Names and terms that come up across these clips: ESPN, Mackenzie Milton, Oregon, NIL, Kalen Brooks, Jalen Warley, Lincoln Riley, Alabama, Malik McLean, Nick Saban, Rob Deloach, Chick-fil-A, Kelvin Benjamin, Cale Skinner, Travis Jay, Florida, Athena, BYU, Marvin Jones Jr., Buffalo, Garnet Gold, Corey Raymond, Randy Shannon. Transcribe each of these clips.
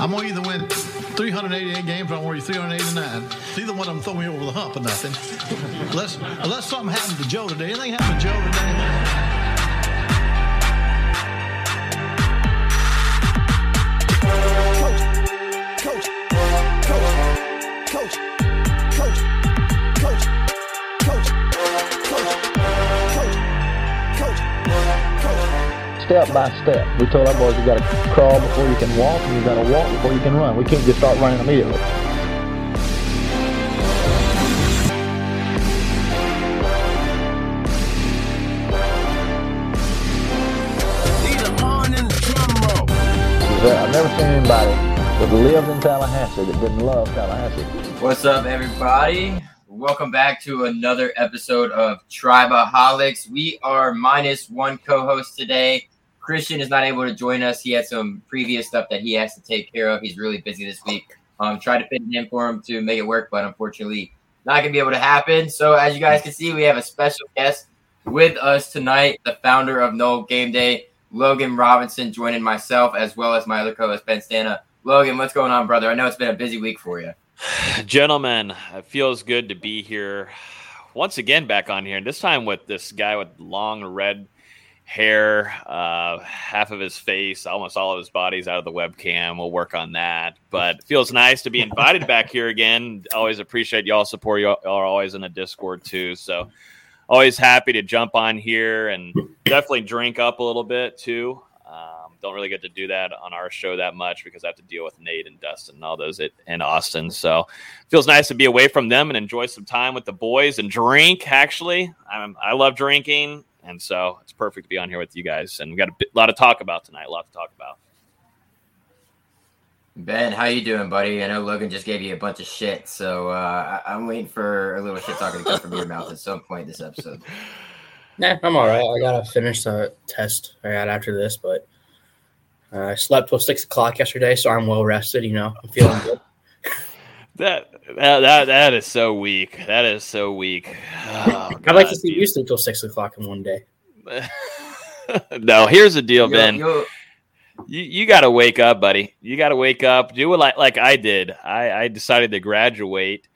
I'm going to either win 388 games or I'm going to win 389. Neither one of them throw me over the hump or nothing. Unless something happened to Joe today. Anything happened to Joe today? Step by step. We told our boys you got to crawl before you can walk, and you got to walk before you can run. We can't just start running immediately. I've never seen anybody that lived in Tallahassee that didn't love Tallahassee. What's up, everybody? Welcome back to another episode of Tribeaholics. We are minus one co-host today. Christian is not able to join us. He had some previous stuff that he has to take care of. He's really busy this week. Tried to fit it in for him to make it work, but unfortunately not going to be able to happen. So as you guys can see, we have a special guest with us tonight, the founder of No Game Day, Logan Robinson, joining myself as well as my other co-host, Ben Stana. Logan, what's going on, brother? I know it's been a busy week for you. Gentlemen, it feels good to be here once again, back on here, and this time with this guy with long red hair, half of his face, almost all of his body's out of the webcam. We'll work on that, but it feels nice to be invited back here again. Always appreciate y'all support. Y'all are always in the Discord too, so always happy to jump on here and definitely drink up a little bit too. Don't really get to do that on our show that much because I have to deal with Nate and Dustin and all those in Austin. So it feels nice to be away from them and enjoy some time with the boys and drink. Actually, I love drinking. And so it's perfect to be on here with you guys. And we got a lot to talk about tonight. A lot to talk about. Ben, how you doing, buddy? I know Logan just gave you a bunch of shit. So I'm waiting for a little shit talking to come from your mouth at some point this episode. Nah, I'm all right. I got to finish the test I got after this, but I slept till 6 o'clock yesterday, so I'm well rested. You know, I'm feeling good. that is so weak. That is so weak. Oh, I'd like to see you sleep till 6 o'clock in one day. No, here's the deal, Ben. You got to wake up, buddy. You got to wake up. Do it like I did. I decided to graduate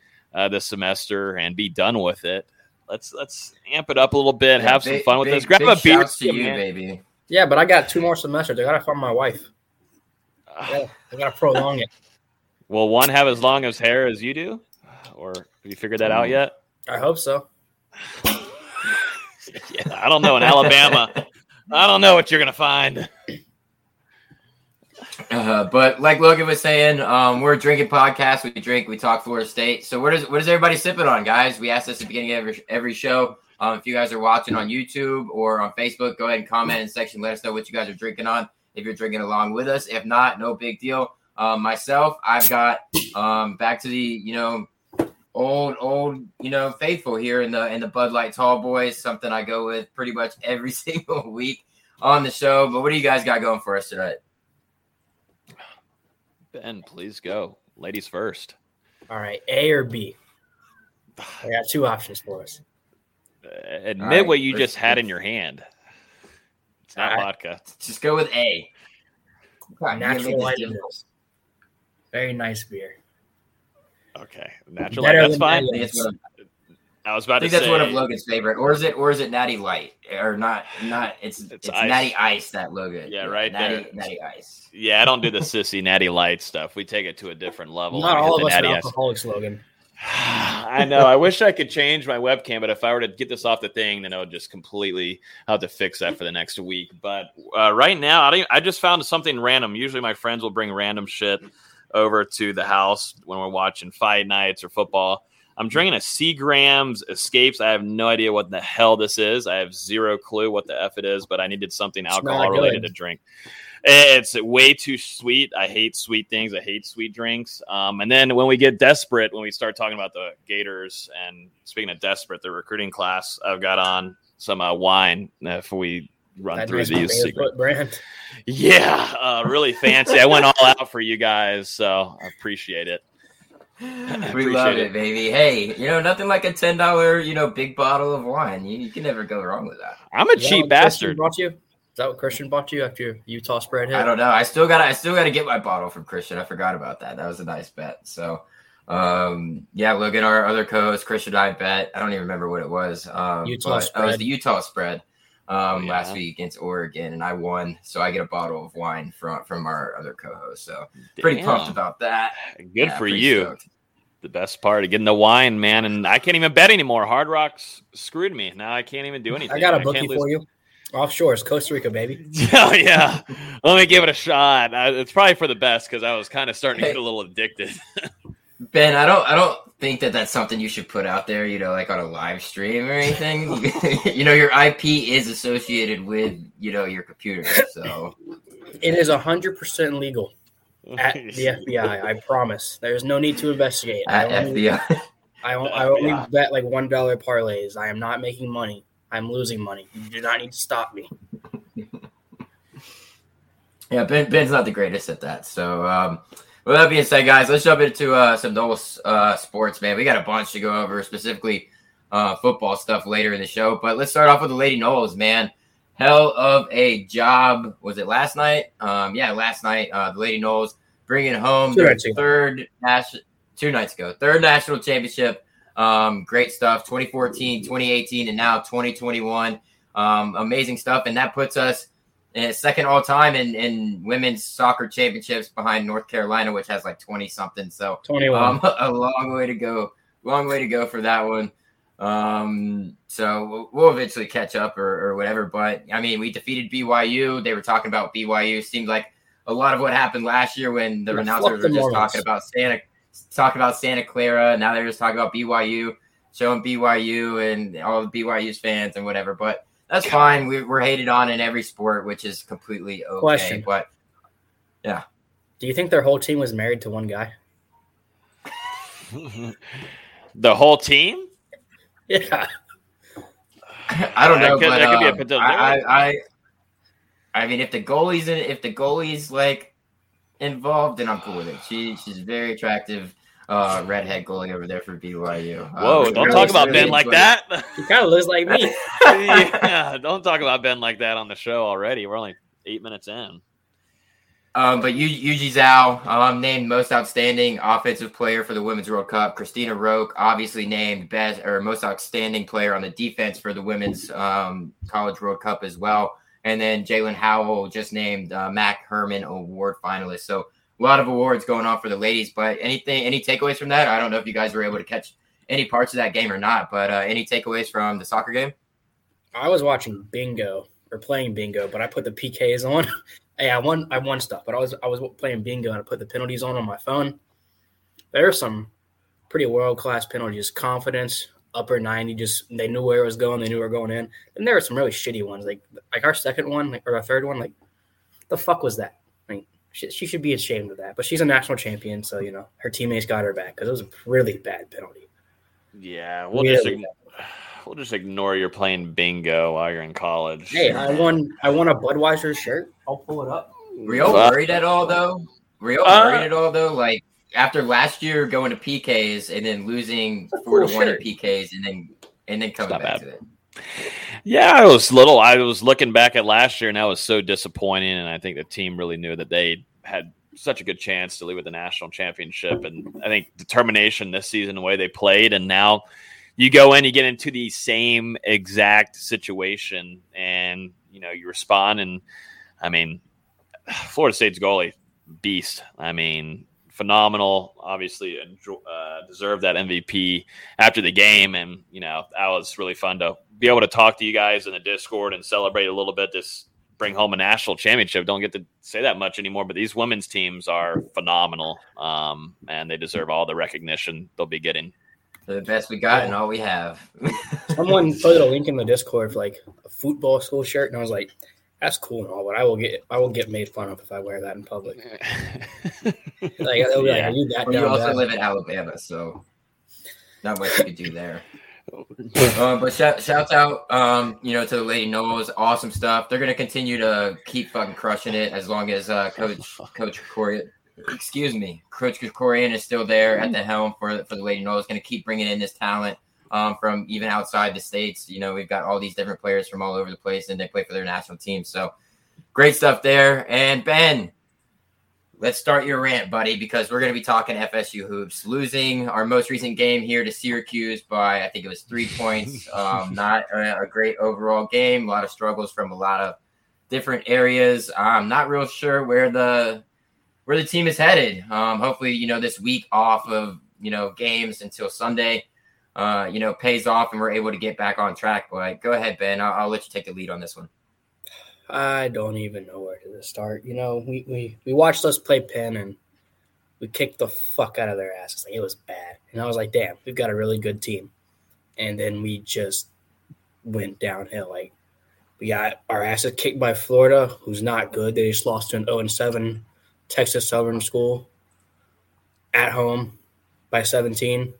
this semester and be done with it. Let's amp it up a little bit. Yeah, have some fun with this. Grab a beer to you, man. Baby. Yeah, but I got two more semesters. I got to find my wife. I got to prolong it. Will one have as long as hair as you do? Or have you figured that out yet? I hope so. Yeah, I don't know. In Alabama, I don't know what you're going to find. But like Logan was saying, we're a drinking podcast. We drink. We talk Florida State. So what is everybody sipping on, guys? We ask this at the beginning of every show. If you guys are watching on YouTube or on Facebook, go ahead and comment in the section. Let us know what you guys are drinking on, if you're drinking along with us. If not, no big deal. Myself, I've got back to the, old, faithful here in the Bud Light Tall Boys, something I go with pretty much every single week on the show. But what do you guys got going for us tonight? Ben, please go. Ladies first. All right, A or B? I got two options for us. Admit right, what you just had in your hand. It's not vodka. Just go with A. Natural light. Very nice beer. Okay, natural light. That's fine. I was about to say. I think that's one of Logan's favorite. Or is it Natty Light? Or not? It's ice. Natty Ice that Logan. Yeah, right. Natty Ice. Yeah, I don't do the sissy Natty Light stuff. We take it to a different level. Not all of us are alcoholics, Logan. I know. I wish I could change my webcam, but if I were to get this off the thing, then I would just completely have to fix that for the next week. But right now, I just found something random. Usually my friends will bring random shit over to the house when we're watching fight nights or football. I'm drinking a Seagram's Escapes. I have no idea what the hell this is. I have zero clue what the F it is, but I needed something alcohol-related to drink. It's way too sweet. I hate sweet things. I hate sweet drinks. And then when we get desperate, when we start talking about the Gators, and speaking of desperate, the recruiting class, I've got on some wine if we run that through these secret brand. Yeah, really fancy. I went all out for you guys, so I appreciate it. We love it, baby. Hey, nothing like a $10, big bottle of wine. You can never go wrong with that. I'm a cheap bastard. that what Christian bought you after your Utah spread hit? I don't know. I still gotta get my bottle from Christian. I forgot about that. That was a nice bet. So yeah, look at our other co-host, Christian and I bet. I don't even remember what it was. Utah spread. It was the Utah spread last week against Oregon, and I won. So I get a bottle of wine from our other co-host. So pretty pumped about that. Good for you. Stoked. The best part of getting the wine, man. And I can't even bet anymore. Hard Rock's screwed me. Now I can't even do anything. I got a bookie for you. Offshore is Costa Rica, baby. Oh, yeah. Let me give it a shot. It's probably for the best because I was kind of starting to get a little addicted. Ben, I don't think that that's something you should put out there, you know, like on a live stream or anything. You know, your IP is associated with, you know, your computer. So it is 100% legal at the FBI. I promise. There's no need to investigate. I only bet like $1 parlays. I am not making money. I'm losing money. You do not need to stop me. Yeah, Ben's not the greatest at that. So, with that being said, guys, let's jump into some Knowles sports, man. We got a bunch to go over, specifically football stuff later in the show. But let's start off with the Lady Knowles, man. Hell of a job. Was it last night? Last night, the Lady Knowles bringing home their third national championship. Great stuff, 2014, 2018, and now 2021. Amazing stuff. And that puts us in second all time in women's soccer championships behind North Carolina, which has like 20 something. So 21. A long way to go. Long way to go for that one. So we'll eventually catch up or whatever. But I mean, we defeated BYU. They were talking about BYU. Seemed like a lot of what happened last year when the announcers were just talking about Santa Clara. Now they're just talking about BYU, showing BYU and all the BYU's fans and whatever. But that's fine. We're hated on in every sport, which is completely okay. Question. But yeah, do you think their whole team was married to one guy? The whole team? Yeah. I don't know. I mean, if the goalie's like involved, then I'm cool with it. She's very attractive, redhead goalie over there for BYU. Whoa! Don't talk about Ben like that. He kind of looks like me. Yeah, don't talk about Ben like that on the show already. We're only 8 minutes in. But Yuji Zhao, named most outstanding offensive player for the Women's World Cup. Christina Roque, obviously named best or most outstanding player on the defense for the Women's College World Cup as well. And then Jalen Howell just named Mack Herman Award finalist. So a lot of awards going on for the ladies. But any takeaways from that? I don't know if you guys were able to catch any parts of that game or not, but any takeaways from the soccer game? I was watching bingo or playing bingo, but I put the PKs on. Hey, I won stuff, but I was playing bingo and I put the penalties on my phone. There are some pretty world-class penalties. Confidence, upper 90, just they knew where it was going. They knew we were going in. And there were some really shitty ones, like our second one or our third one. Like, the fuck was that? I mean, she should be ashamed of that. But she's a national champion, so, you know, her teammates got her back because it was a really bad penalty. Yeah, we'll just ignore you're playing bingo while you're in college. Hey, I won a Budweiser shirt. I'll pull it up. Were you all worried at all though? Like after last year going to PKs and then losing 4-1 at PKs and then coming back to it. Yeah, I was little. I was looking back at last year and I was so disappointed, and I think the team really knew that they had such a good chance to leave with the national championship, and I think determination this season, the way they played, and now you go in, you get into the same exact situation, and you know you respond. And I mean, Florida State's goalie, beast. I mean, phenomenal. Obviously, deserved that MVP after the game, and you know that was really fun to be able to talk to you guys in the Discord and celebrate a little bit. This bring home a national championship. Don't get to say that much anymore, but these women's teams are phenomenal, and they deserve all the recognition they'll be getting. The best we got and all we have. Someone put a link in the Discord for like a football school shirt, and I was like, "That's cool and all, but I will get made fun of if I wear that in public." Like, they'll be like, you also live in Alabama, so not much you could do there. But shout out, you know, to the Lady Knowles. Awesome stuff. They're gonna continue to keep fucking crushing it as long as Coach Corey. Excuse me, Coach Korian is still there at the helm for the Lady Knowles. Going to keep bringing in this talent from even outside the states. You know, we've got all these different players from all over the place, and they play for their national team. So great stuff there. And Ben, let's start your rant, buddy, because we're going to be talking FSU hoops. Losing our most recent game here to Syracuse by, I think it was 3 points. Not a great overall game. A lot of struggles from a lot of different areas. I'm not real sure where the team is headed. Hopefully, this week off of, games until Sunday, pays off and we're able to get back on track. But go ahead, Ben. I'll let you take the lead on this one. I don't even know where to start. We watched us play Penn and we kicked the fuck out of their asses. It was bad. And I was like, damn, we've got a really good team. And then we just went downhill. We got our asses kicked by Florida, who's not good. They just lost to an 0-7 Texas Southern school at home by 17.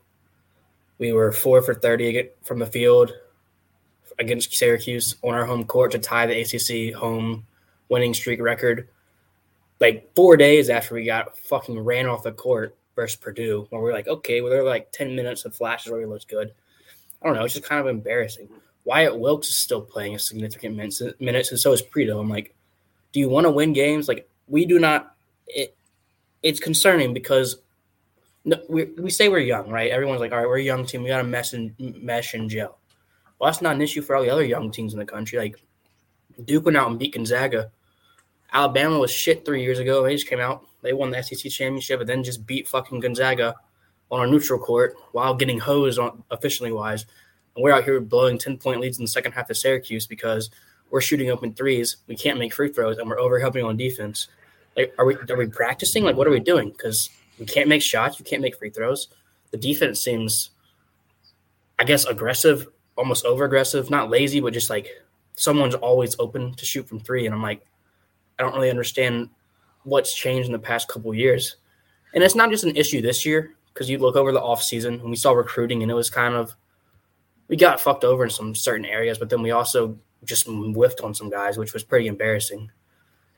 We were 4 for 30 from the field against Syracuse on our home court to tie the ACC home winning streak record. 4 days after we got fucking ran off the court versus Purdue, where we're okay, well, there were 10 minutes of flashes where we looked good. I don't know. It's just kind of embarrassing. Wyatt Wilkes is still playing a significant minutes, and so is Prieto. I'm like, do you want to win games? We do not. It's concerning because we say we're young, right? Everyone's all right, we're a young team. We got to mesh and gel. Well, that's not an issue for all the other young teams in the country. Duke went out and beat Gonzaga. Alabama was shit 3 years ago. They just came out. They won the SEC championship and then just beat fucking Gonzaga on a neutral court while getting hosed on officially-wise. And we're out here blowing 10-point leads in the second half of Syracuse because we're shooting open threes. We can't make free throws, and we're overhelping on defense. Are we practicing? What are we doing? Because we can't make shots. We can't make free throws. The defense seems, I guess, aggressive, almost over-aggressive, not lazy, but just someone's always open to shoot from three. And I'm I don't really understand what's changed in the past couple of years. And it's not just an issue this year because you look over the offseason and we saw recruiting and it was kind of – we got fucked over in some certain areas, but then we also just whiffed on some guys, which was pretty embarrassing.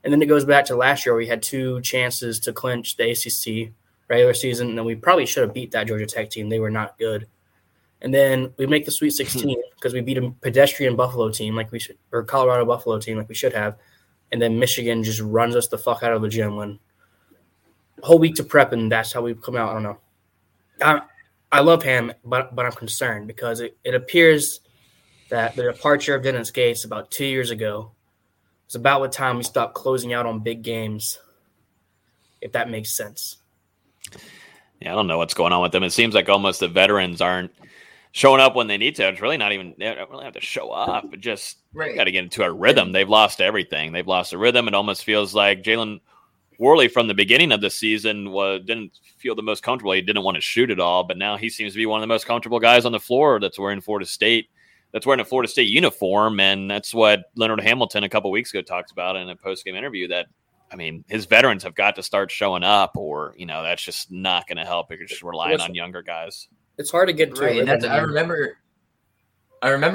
And then it goes back to last year where we had two chances to clinch the ACC regular season, and then we probably should have beat that Georgia Tech team. They were not good. And then we make the Sweet 16 because we beat a pedestrian Buffalo team like we should, or Colorado Buffalo team like we should have. And then Michigan just runs us the fuck out of the gym when a whole week to prep, and that's how we come out. I don't know. I love him, but I'm concerned because it appears that the departure of Dennis Gates about 2 years ago is about what time we stopped closing out on big games, if that makes sense. Yeah, I don't know what's going on with them. It seems like almost the veterans aren't showing up when they need to. It's really not even, they don't really have to show up, but just right. Got to get into a rhythm. They've lost everything. They've lost the rhythm. It almost feels like Jalen Worley from the beginning of the season didn't feel the most comfortable. He didn't want to shoot at all, but now he seems to be one of the most comfortable guys on the floor that's wearing a Florida State uniform. And that's what Leonard Hamilton a couple of weeks ago talked about in a post-game interview that, his veterans have got to start showing up or, that's just not going to help because just relying on younger guys. It's hard to get to. Right, and I remember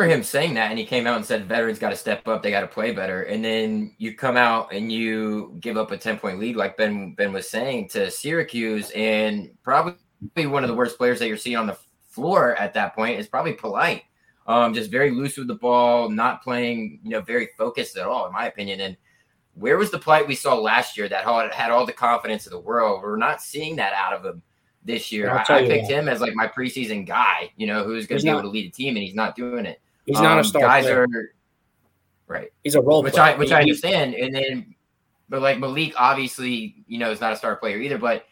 him saying that, and he came out and said, veterans got to step up. They got to play better. And then you come out and you give up a 10-point lead, like Ben was saying, to Syracuse. And probably one of the worst players that you're seeing on the floor at that point is probably Polite. Just very loose with the ball, not playing, very focused at all, in my opinion. And where was the Polite we saw last year that had all the confidence in the world? We're not seeing that out of him this year. I picked him as my preseason guy, who's going to be able to lead a team, and he's not doing it. He's not a star player. Right. He's a role player. Which I understand. And then, but Malik obviously, is not a star player either. But,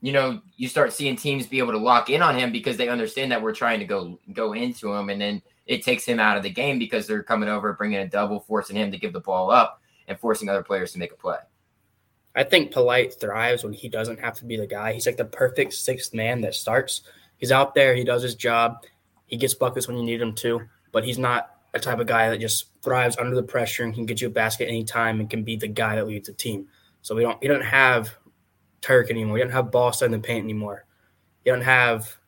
you start seeing teams be able to lock in on him because they understand that we're trying to go into him. And then it takes him out of the game because they're coming over, bringing a double, forcing him to give the ball up, and forcing other players to make a play. I think Polite thrives when he doesn't have to be the guy. He's the perfect sixth man that starts. He's out there. He does his job. He gets buckets when you need him to, but he's not a type of guy that just thrives under the pressure and can get you a basket anytime and can be the guy that leads the team. So he doesn't have Turk anymore. He doesn't have Boss in the paint anymore. He doesn't have –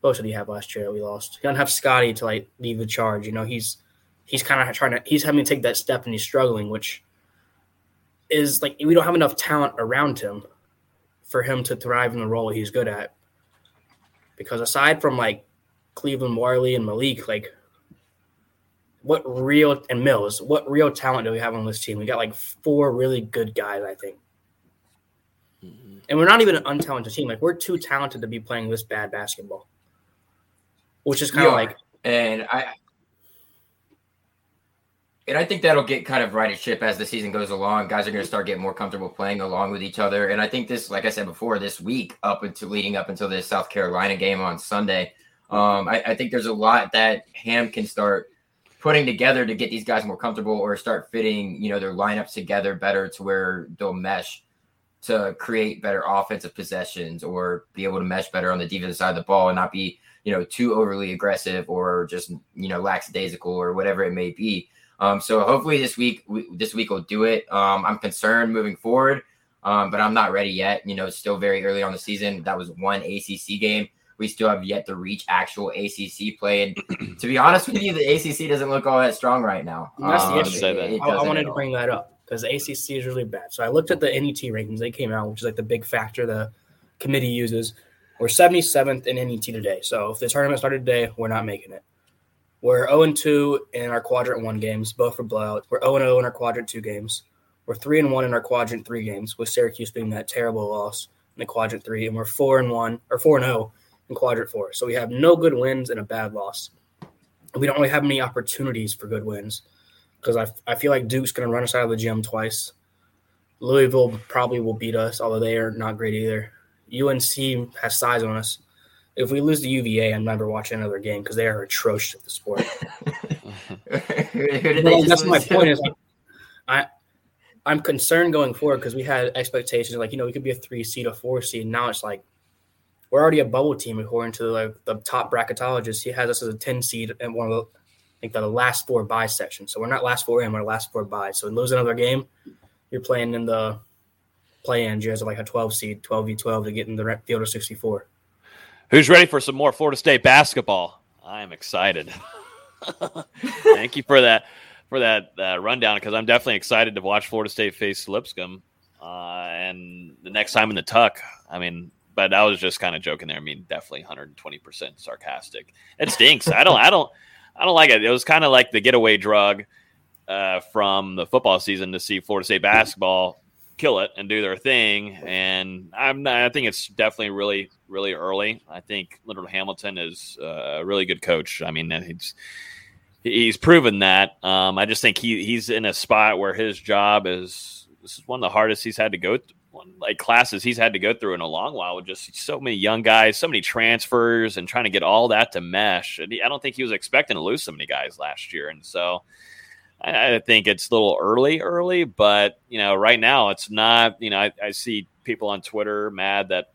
what else did he have last year that we lost? He doesn't have Scotty to, lead the charge. He's kind of trying to – he's having to take that step and he's struggling, which – is we don't have enough talent around him for him to thrive in the role he's good at. Because aside from Cleveland Warley and Malik, what real talent do we have on this team? We got like four really good guys, I think. Mm-hmm. And we're not even an untalented team. Like, we're too talented to be playing this bad basketball, which is kind of like – And I think that'll get kind of righted ship as the season goes along. Guys are going to start getting more comfortable playing along with each other. And I think this, like I said before, this week leading up until the South Carolina game on Sunday, I think there's a lot that Ham can start putting together to get these guys more comfortable or start fitting, their lineups together better to where they'll mesh to create better offensive possessions or be able to mesh better on the defensive side of the ball and not be, too overly aggressive or just, lackadaisical or whatever it may be. So hopefully this week will do it. I'm concerned moving forward, but I'm not ready yet. It's still very early on the season. That was one ACC game. We still have yet to reach actual ACC play. And to be honest with you, the ACC doesn't look all that strong right now. That's the issue. I wanted to bring that up because the ACC is really bad. So I looked at the NET rankings. They came out, which is like the big factor the committee uses. We're 77th in NET today. So if the tournament started today, we're not making it. We're 0-2 in our Quadrant 1 games, both for blowouts. We're 0-0 in our Quadrant 2 games. We're 3-1 in our Quadrant 3 games, with Syracuse being that terrible loss in the Quadrant 3. And we're 4-0 in Quadrant 4. So we have no good wins and a bad loss. We don't really have many opportunities for good wins because I feel like Duke's going to run us out of the gym twice. Louisville probably will beat us, although they are not great either. UNC has size on us. If we lose to UVA, I'm never watching another game because they are atrocious at the sport. That's my point. Is I'm concerned going forward because we had expectations like, we could be a 3 seed, a 4 seed. Now it's like we're already a bubble team according to the top bracketologist. He has us as a 10 seed and one of the, I think, the last four bye section. So we're not last four in, we're last four bye. So we lose another game, you're playing in the play-in. You guys are like a 12 seed, 12v12 to get in the field of 64. Who's ready for some more Florida State basketball? I'm excited. Thank you for that rundown because I'm definitely excited to watch Florida State face Lipscomb and the next time in the Tuck. I mean, but I was just kind of joking there. I mean, definitely 120% sarcastic. It stinks. I don't like it. It was kind of like the getaway drug from the football season to see Florida State basketball kill it and do their thing. And I think it's definitely really, really early. I think Leonard Hamilton is a really good coach. I mean, he's proven that. I just think he's in a spot where his job is one of the hardest he's had to go through, like classes he's had to go through in a long while with just so many young guys, so many transfers and trying to get all that to mesh. And I don't think he was expecting to lose so many guys last year. And so I think it's a little early, but, right now it's not, I see people on Twitter mad that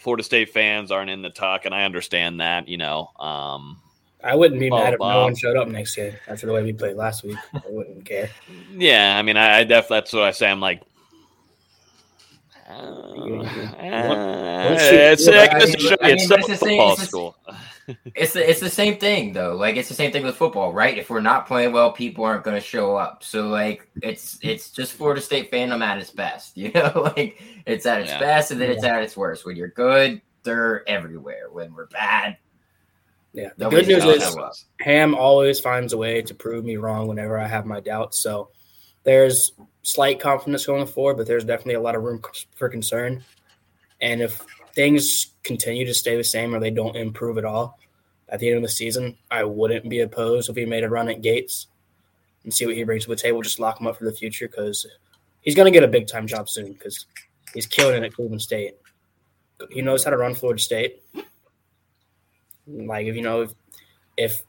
Florida State fans aren't in the Tuck, and I understand that, I wouldn't be mad if no one showed up next year after the way we played last week. I wouldn't care. Yeah, I mean, I definitely, that's what I say. I'm like, it's the same thing though. Like, it's the same thing with football, right? If we're not playing well, people aren't going to show up. So like, it's just Florida State fandom at its best, like it's at its best and then it's at its worst. When you're good, they're everywhere. When we're bad, the good news is Ham always finds a way to prove me wrong whenever I have my doubts. So there's slight confidence going forward, but there's definitely a lot of room for concern. And if things continue to stay the same or they don't improve at all at the end of the season, I wouldn't be opposed if he made a run at Gates and see what he brings to the table. Just lock him up for the future because he's going to get a big-time job soon because he's killing it at Cleveland State. He knows how to run Florida State. Like, if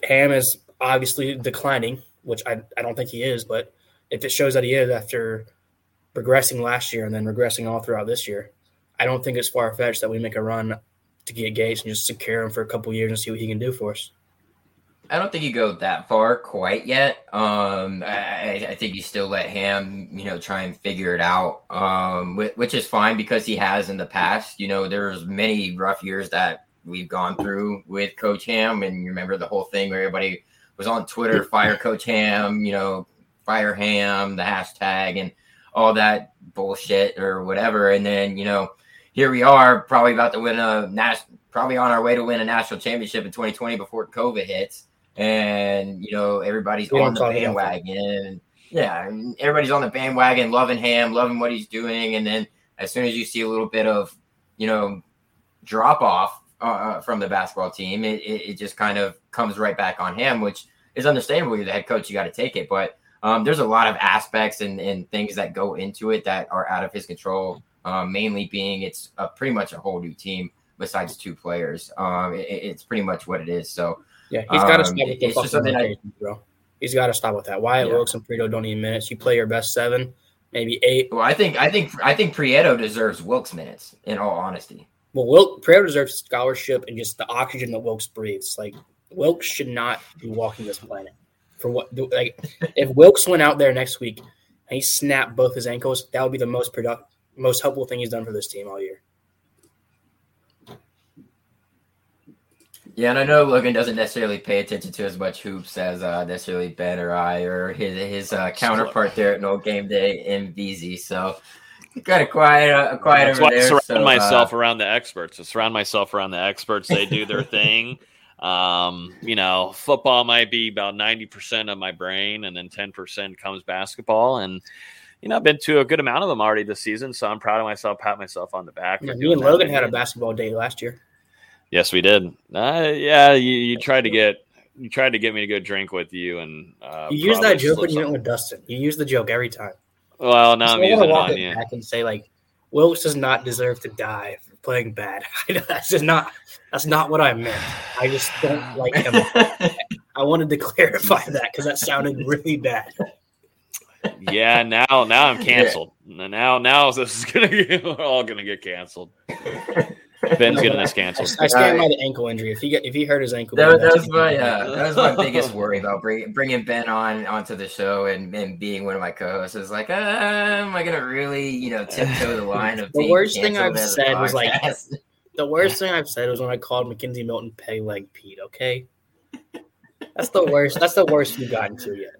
Ham is obviously declining, which I don't think he is, but – if it shows that he is after regressing last year and then regressing all throughout this year, I don't think it's far-fetched that we make a run to get Gates and just secure him for a couple years and see what he can do for us. I don't think you go that far quite yet. I think you still let him, try and figure it out, which is fine because he has in the past. There's many rough years that we've gone through with Coach Ham, and you remember the whole thing where everybody was on Twitter, fire Coach Ham, fire Ham, the hashtag and all that bullshit or whatever. And then, here we are probably on our way to win a national championship in 2020 before COVID hits. and, you know, everybody's on the bandwagon. Yeah, everybody's on the bandwagon, loving him, loving what he's doing. And then as soon as you see a little bit of, you know, drop off from the basketball team, it just kind of comes right back on him, which is understandable. You're the head coach, you got to take it. But there's a lot of aspects and things that go into it that are out of his control, mainly being it's pretty much a whole new team besides two players. It's pretty much what it is. So, yeah, he's got to stop with the fucking rotation, bro. He's got to stop with that. Wyatt Wilkes and Prieto don't need minutes. You play your best 7, maybe 8. Well, I think Prieto deserves Wilkes minutes, in all honesty. Well, Prieto deserves scholarship and just the oxygen that Wilkes breathes. Like, Wilkes should not be walking this planet. For what? Like, if Wilkes went out there next week and he snapped both his ankles, that would be the most helpful thing he's done for this team all year. Yeah, and I know Logan doesn't necessarily pay attention to as much hoops as necessarily Ben or I or his counterpart there at No Game Day in VZ. So kind of quiet over there. I surround myself around the experts. They do their thing. You know, football might be about 90% of my brain, and then 10% comes basketball. And you know, I've been to a good amount of them already this season, so I'm proud of myself. Pat myself on the back. Yeah, you and Logan had a basketball day last year. Yes, we did. You tried to get me to go drink with you, and you used that joke when you went with Dustin. You use the joke every time. Well, now I'm using it on you. I can say, like, Wilkes does not deserve to die for playing bad. That's not what I meant. I just don't like him. I wanted to clarify that because that sounded really bad. Yeah, now I'm canceled. Yeah. Now this is we're all gonna get canceled. Ben's getting us canceled. I stand by the ankle injury. If he hurt his ankle, that was my biggest worry about bringing Ben onto the show and being one of my co-hosts. Is like, am I gonna really, you know, tiptoe the line of the worst thing I've said was like the worst thing I've said was when I called Mackenzie Milton peg leg Pete. Okay, that's the worst. That's the worst we've gotten to yet.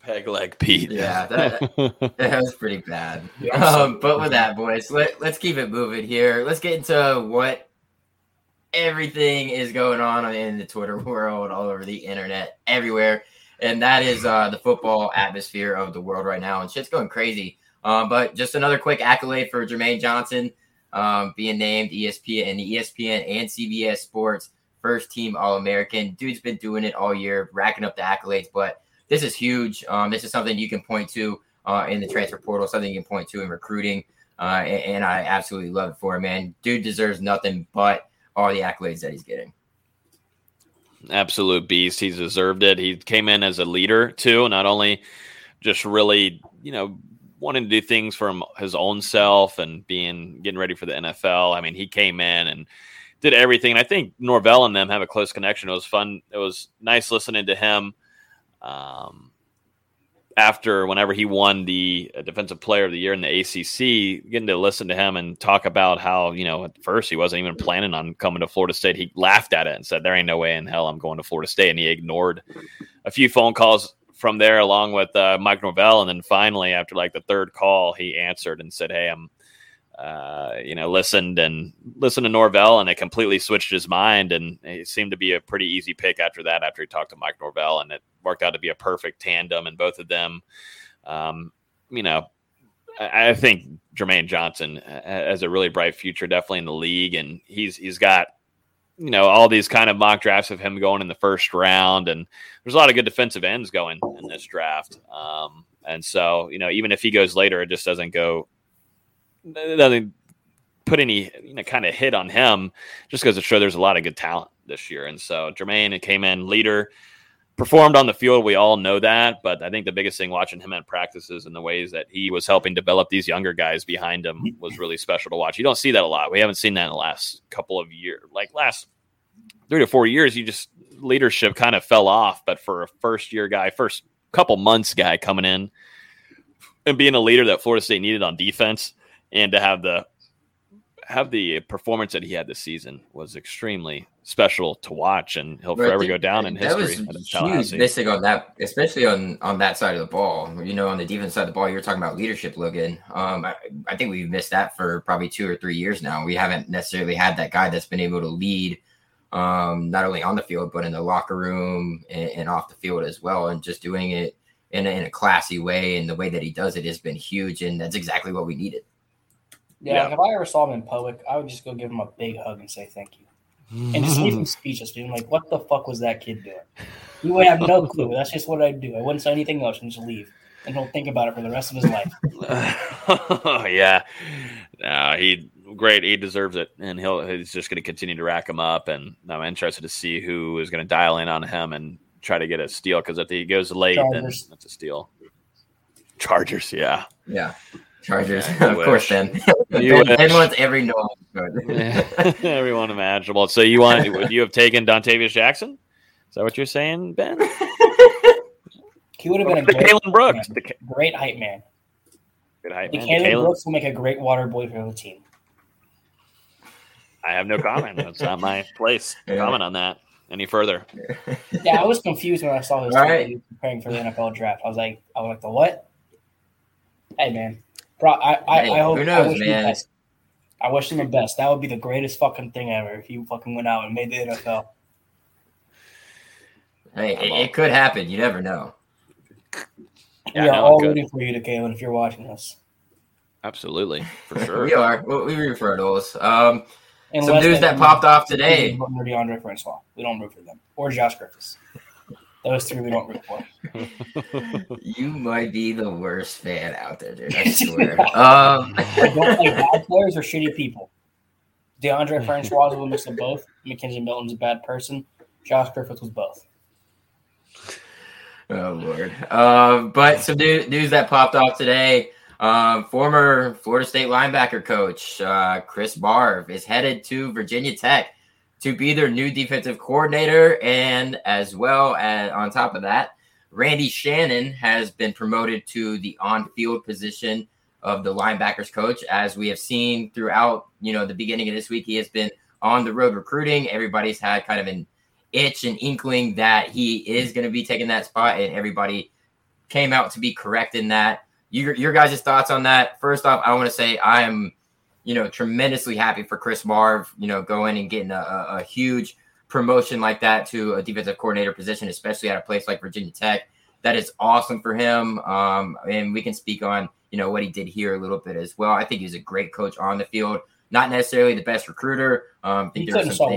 Peg leg Pete. Yeah, that was pretty bad. Yes. But with that, boys, let's keep it moving here. Let's get into what everything is going on in the Twitter world, all over the internet, everywhere. And that is the football atmosphere of the world right now. And shit's going crazy. But just another quick accolade for Jermaine Johnson being named ESPN and CBS Sports first team All-American. Dude's been doing it all year, racking up the accolades, but this is huge. This is something you can point to in the transfer portal, something you can point to in recruiting, and I absolutely love it for him, man. Dude deserves nothing but all the accolades that he's getting. Absolute beast. He's deserved it. He came in as a leader, too, not only just really, you know, wanting to do things for his own self and getting ready for the NFL. I mean, he came in and did everything. And I think Norvell and them have a close connection. It was fun. It was nice listening to him. Whenever he won the Defensive Player of the Year in the ACC, getting to listen to him and talk about how, you know, at first he wasn't even planning on coming to Florida State. He laughed at it and said, there ain't no way in hell I'm going to Florida State. And he ignored a few phone calls from there along with Mike Norvell. And then finally, after like the third call, he answered and said, hey, I'm, you know, listened to Norvell, and it completely switched his mind. And it seemed to be a pretty easy pick after that, after he talked to Mike Norvell, and it worked out to be a perfect tandem. And both of them, you know, I think Jermaine Johnson has a really bright future, definitely in the league. And he's got, you know, all these kind of mock drafts of him going in the first round. And there's a lot of good defensive ends going in this draft. And so, you know, even if he goes later, it just doesn't put any, you know, kind of hit on him, just because it shows there's a lot of good talent this year. And so Jermaine came in leader, performed on the field. We all know that, but I think the biggest thing watching him at practices and the ways that he was helping develop these younger guys behind him was really special to watch. You don't see that a lot. We haven't seen that in the last couple of years, like last 3 to 4 years. You just leadership kind of fell off, but for a first couple months guy coming in and being a leader that Florida State needed on defense, and to have the performance that he had this season was extremely special to watch, and he'll forever go down in history. That was huge missing on that, especially on that side of the ball. You know, on the defense side of the ball, you're talking about leadership, Logan. I think we've missed that for probably 2 or 3 years now. We haven't necessarily had that guy that's been able to lead not only on the field, but in the locker room and off the field as well. And just doing it in a classy way, and the way that he does it has been huge. And that's exactly what we needed. Yeah. If I ever saw him in public, I would just go give him a big hug and say thank you. And just leave him speechless, dude. I'm like, what the fuck was that kid doing? You would have no clue. That's just what I'd do. I wouldn't say anything else and just leave. And he'll think about it for the rest of his life. Yeah. Great. He deserves it. And he's just going to continue to rack him up. And I'm interested to see who is going to dial in on him and try to get a steal. Because if he goes late, then that's a steal. Chargers, yeah. Yeah. Chargers, yeah, of course, Ben. Ben wants every noise. Everyone imaginable. So would you have taken Dontavius Jackson? Is that what you're saying, Ben? He would have been great hype man. Good hype man. Kalen Brooks will make a great water boy for the team. I have no comment. That's not my place to comment on that any further. Yeah, I was confused when I saw this preparing for the NFL draft. I was like, the what? Hey, man. Bro, I hope. Who knows, man? I wish him the best. That would be the greatest fucking thing ever if he fucking went out and made the NFL. Hey, it could happen. You never know. Yeah, we are all rooting for you, Kalen, if you're watching us. Absolutely, for sure. We are. We root for those. Some news that popped off today. DeAndre Francois. We don't root for them. Or Josh Griffiths. Those three we don't root for. You might be the worst fan out there, dude. I swear. I don't like bad players or shitty people. DeAndre Francois was a mix of both. Mackenzie Milton's a bad person. Josh Griffiths was both. Oh, Lord. But some news that popped off today. Former Florida State linebacker coach Chris Marve is headed to Virginia Tech to be their new defensive coordinator. And as well as on top of that, Randy Shannon has been promoted to the on-field position of the linebackers coach. As we have seen throughout, the beginning of this week, he has been on the road recruiting. Everybody's had kind of an itch and inkling that he is going to be taking that spot, and everybody came out to be correct in that. Your guys' thoughts on that? First off, I want to say I am, tremendously happy for Chris Marve, going and getting a huge promotion like that to a defensive coordinator position, especially at a place like Virginia Tech. That is awesome for him. And we can speak on, what he did here a little bit as well. I think he's a great coach on the field, not necessarily the best recruiter. I think there's some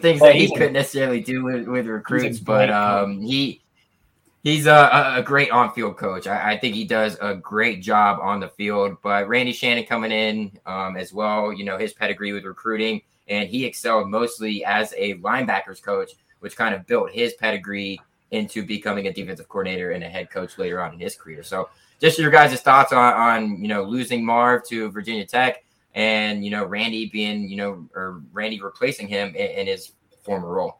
things that he couldn't necessarily do with recruits, but he's a great on-field coach. I think he does a great job on the field. But Randy Shannon coming in as well, his pedigree with recruiting, and he excelled mostly as a linebackers coach, which kind of built his pedigree into becoming a defensive coordinator and a head coach later on in his career. So just your guys' thoughts on losing Marve to Virginia Tech, and, Randy being, or Randy replacing him in his former role.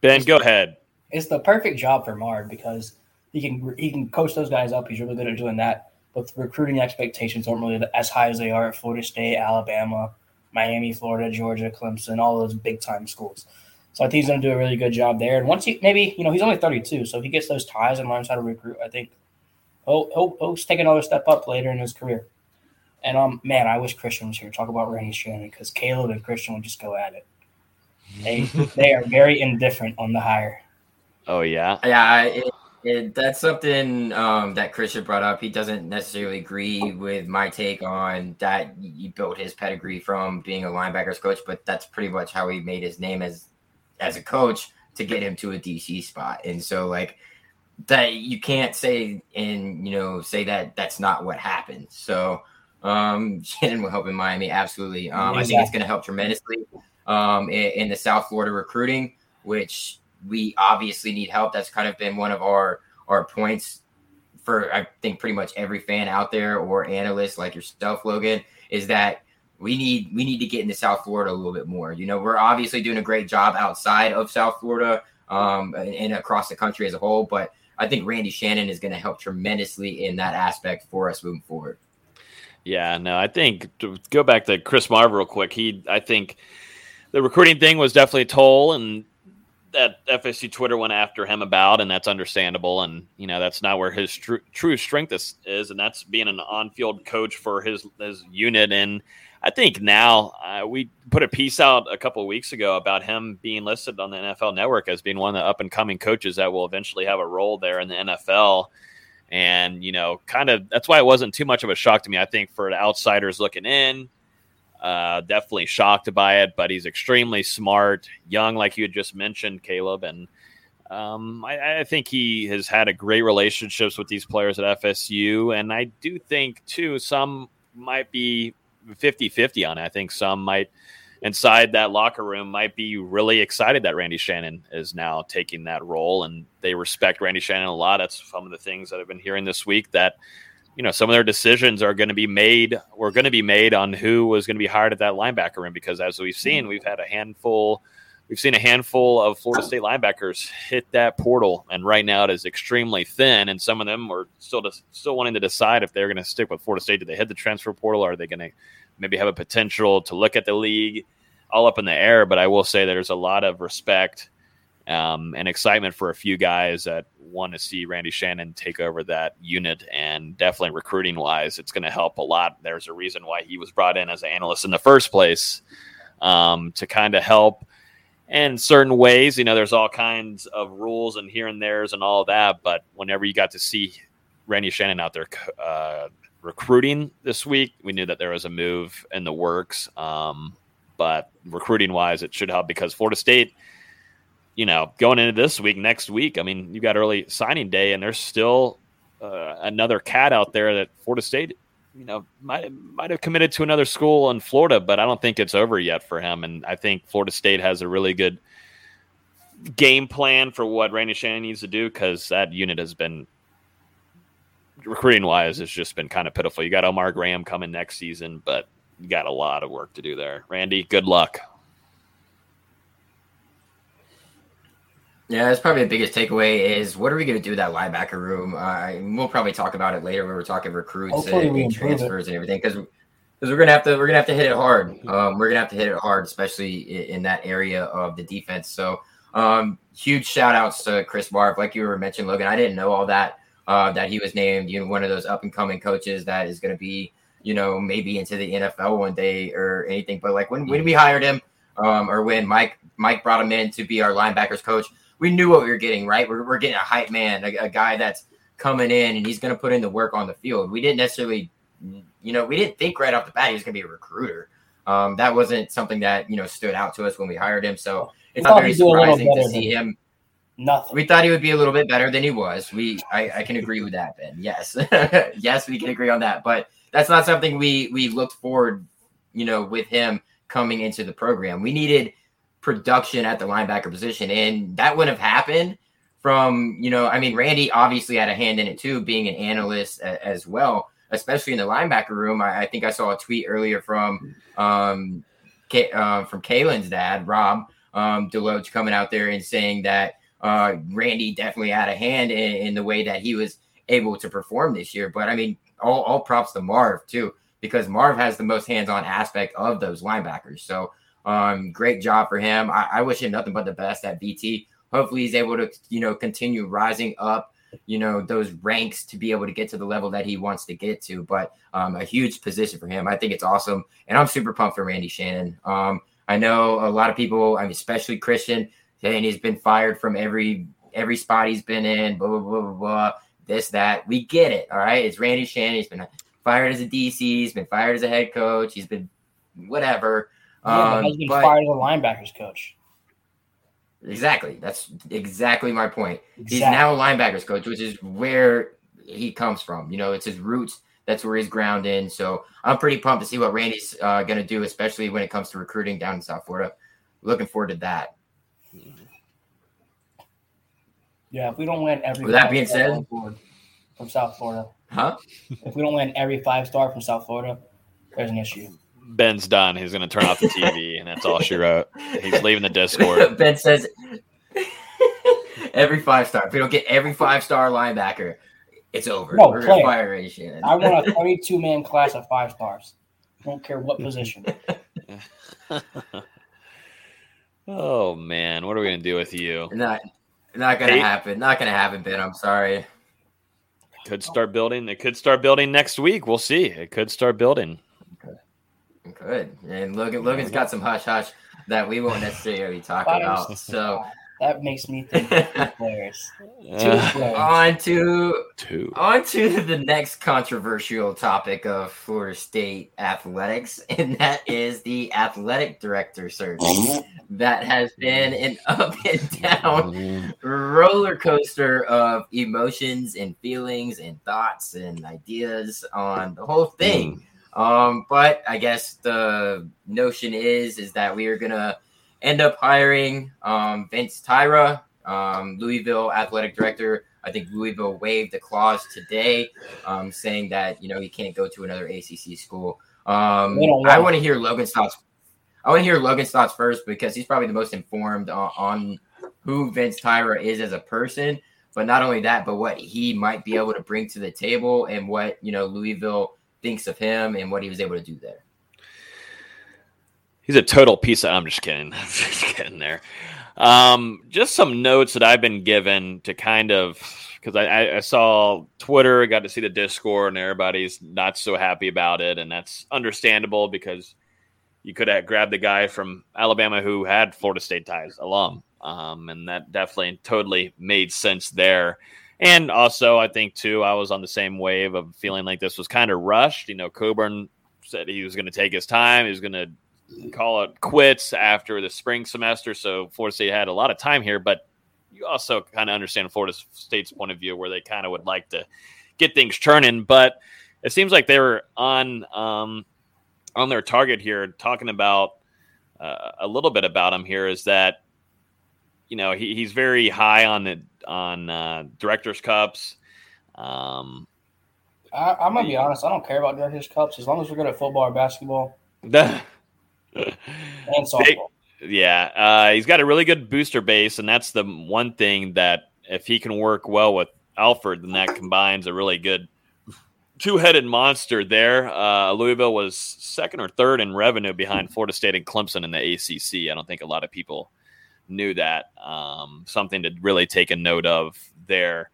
Ben, go ahead. It's the perfect job for Marv because he can coach those guys up. He's really good at doing that. But the recruiting expectations aren't really as high as they are at Florida State, Alabama, Miami, Florida, Georgia, Clemson, all those big-time schools. So I think he's going to do a really good job there. And once he's only 32, so if he gets those ties and learns how to recruit, I think he'll take another step up later in his career. And, man, I wish Christian was here to talk about Randy Shannon because Caleb and Christian would just go at it. They are very indifferent on the hire. Oh, yeah? Yeah, that's something that Christian brought up. He doesn't necessarily agree with my take on that he built his pedigree from being a linebackers coach, but that's pretty much how he made his name as a coach to get him to a DC spot. And so, that you can't say and, say that that's not what happened. So – Shannon will help in Miami. Absolutely. I think it's going to help tremendously in the South Florida recruiting, which we obviously need help. That's kind of been one of our points for, I think, pretty much every fan out there or analyst like yourself, Logan, is that we need to get into South Florida a little bit more. We're obviously doing a great job outside of South Florida, and across the country as a whole. But I think Randy Shannon is going to help tremendously in that aspect for us moving forward. Yeah, no, I think to go back to Chris Marve real quick, I think the recruiting thing was definitely a toll, and that FSU Twitter went after him about, and that's understandable. And, you know, that's not where his true strength is, and that's being an on-field coach for his unit. And I think now we put a piece out a couple of weeks ago about him being listed on the NFL Network as being one of the up-and-coming coaches that will eventually have a role there in the NFL. And, you know, kind of that's why it wasn't too much of a shock to me. I think for the outsiders looking in, definitely shocked by it, but he's extremely smart, young, like you had just mentioned, Caleb. And I think he has had a great relationships with these players at FSU. And I do think, too, some might be 50-50 on it. I think some might inside that locker room might be really excited that Randy Shannon is now taking that role, and they respect Randy Shannon a lot. That's some of the things that I've been hearing this week, that, you know, some of their decisions are going to be made on who was going to be hired at that linebacker room, because as we've seen, we've seen a handful of Florida State linebackers hit that portal, and right now it is extremely thin, and some of them are still wanting to decide if they're going to stick with Florida State. Do they hit the transfer portal, or are they going to maybe have a potential to look at the league? All up in the air, but I will say there's a lot of respect and excitement for a few guys that want to see Randy Shannon take over that unit, and definitely recruiting wise, it's going to help a lot. There's a reason why he was brought in as an analyst in the first place, to kind of help in certain ways. You know, there's all kinds of rules and here and there's and all that, but whenever you got to see Randy Shannon out there recruiting this week, we knew that there was a move in the works. But recruiting wise, it should help, because Florida State, you know, going into this week, next week, I mean, you got early signing day, and there's still another cat out there that Florida State, you know, might have committed to another school in Florida, but I don't think it's over yet for him. And I think Florida State has a really good game plan for what Randy Shannon needs to do, because that unit has been, recruiting wise, has just been kind of pitiful. You got Omar Graham coming next season, but you got a lot of work to do there. Randy, good luck. Yeah, that's probably the biggest takeaway is, what are we going to do with that linebacker room? We'll probably talk about it later when we're talking recruits and transfers and everything, because we're gonna have to hit it hard. We're gonna have to hit it hard, especially in that area of the defense. So, huge shout outs to Chris Marve, like you were mentioning, Logan. I didn't know all that that he was named, you know, one of those up and coming coaches that is going to be, you know, maybe into the NFL one day or anything. But like when we hired him, or when Mike brought him in to be our linebackers coach, we knew what we were getting, right? We're getting a hype man, a guy that's coming in and he's going to put in the work on the field. We didn't necessarily, you know, we didn't think right off the bat he was going to be a recruiter. That wasn't something that, you know, stood out to us when we hired him. So it's not very surprising to see him. Nothing. We thought he would be a little bit better than he was. I can agree with that, Ben. Yes. Yes, we can agree on that. But that's not something we looked forward, you know, with him coming into the program. We needed production at the linebacker position, and that wouldn't have happened from, you know, I mean, Randy obviously had a hand in it too, being an analyst as well, especially in the linebacker room. I think I saw a tweet earlier from Kalen's dad, Rob Deloach, coming out there and saying that Randy definitely had a hand in the way that he was able to perform this year. But I mean, all props to Marve too, because Marve has the most hands-on aspect of those linebackers. So great job for him. I wish him nothing but the best at BT. Hopefully he's able to, you know, continue rising up, you know, those ranks to be able to get to the level that he wants to get to. But a huge position for him. I think it's awesome. And I'm super pumped for Randy Shannon. I know a lot of people, I mean, especially Christian, and he's been fired from every spot he's been in, blah, blah, blah, blah, blah. This, that. We get it, all right? It's Randy Shannon. He's been fired as a DC. He's been fired as a head coach. He's been whatever. He's been fired as a linebackers coach. Exactly. That's exactly my point. Exactly. He's now a linebackers coach, which is where he comes from. You know, it's his roots. That's where he's ground in. So I'm pretty pumped to see what Randy's going to do, especially when it comes to recruiting down in South Florida. Looking forward to that. Yeah, if we don't win every five-star from South Florida. Huh? If we don't win every five-star from South Florida, there's an issue. Ben's done. He's going to turn off the TV, and that's all she wrote. He's leaving the Discord. Ben says every five-star. If we don't get every five-star linebacker, it's over. No, we're going to fire Randy Shannon. I want a 32-man class of five stars. I don't care what position. Oh man, what are we gonna do with you? Not gonna happen. Not gonna happen, Ben. I'm sorry. It could start building next week. We'll see. It could start building. Good. And Logan's got some hush hush that we won't necessarily talk about. So that makes me think of two players. On to the next controversial topic of Florida State athletics, and that is the athletic director search. That has been an up and down roller coaster of emotions and feelings and thoughts and ideas on the whole thing. But I guess the notion is that we are gonna end up hiring Vince Tyra, Louisville athletic director. I think Louisville waived the clause today, saying that he can't go to another ACC school. I want to hear Logan's thoughts. I want to hear Logan's thoughts first because he's probably the most informed on who Vince Tyra is as a person. But not only that, but what he might be able to bring to the table and what Louisville thinks of him and what he was able to do there. He's a total piece of... I'm just kidding. I'm just kidding there. Just some notes that I've been given to kind of... Because I saw Twitter, got to see the Discord, and everybody's not so happy about it. And that's understandable because you could have grabbed the guy from Alabama who had Florida State ties, alum. And that definitely totally made sense there. And also, I think, too, I was on the same wave of feeling like this was kind of rushed. Coburn said he was going to take his time. He was going to call it quits after the spring semester. So Florida State had a lot of time here, but you also kind of understand Florida State's point of view where they kind of would like to get things churning. But it seems like they were on their target here, talking about a little bit about him here is that, he's very high on Directors Cups. I'm going to be honest. I don't care about Directors Cups as long as we're good at football or basketball. And softball. He's got a really good booster base, and that's the one thing that if he can work well with Alford, then that combines a really good two-headed monster there. Louisville was second or third in revenue behind Florida State and Clemson in the ACC. I don't think a lot of people knew that. Something to really take a note of there.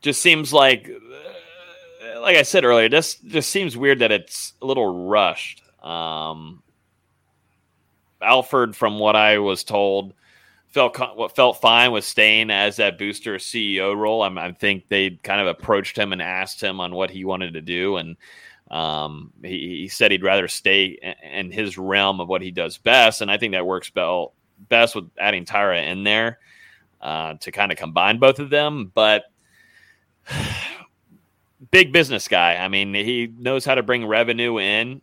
Just seems like I said earlier, this just seems weird that it's a little rushed. Alford, from what I was told, felt fine with staying as that booster CEO role. I think they kind of approached him and asked him on what he wanted to do, and he said he'd rather stay in his realm of what he does best, and I think that works best with adding Tyra in there to kind of combine both of them, but... Big business guy. He knows how to bring revenue in.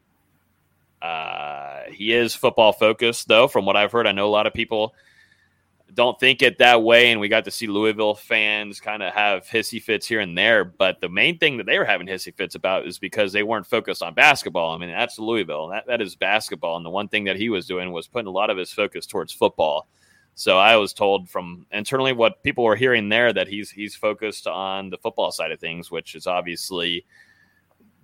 He is football focused, though, from what I've heard. I know a lot of people don't think it that way, and we got to see Louisville fans kind of have hissy fits here and there. But the main thing that they were having hissy fits about is because they weren't focused on basketball. That's Louisville. That is basketball. And the one thing that he was doing was putting a lot of his focus towards football. So I was told from internally what people were hearing there that he's focused on the football side of things, which is obviously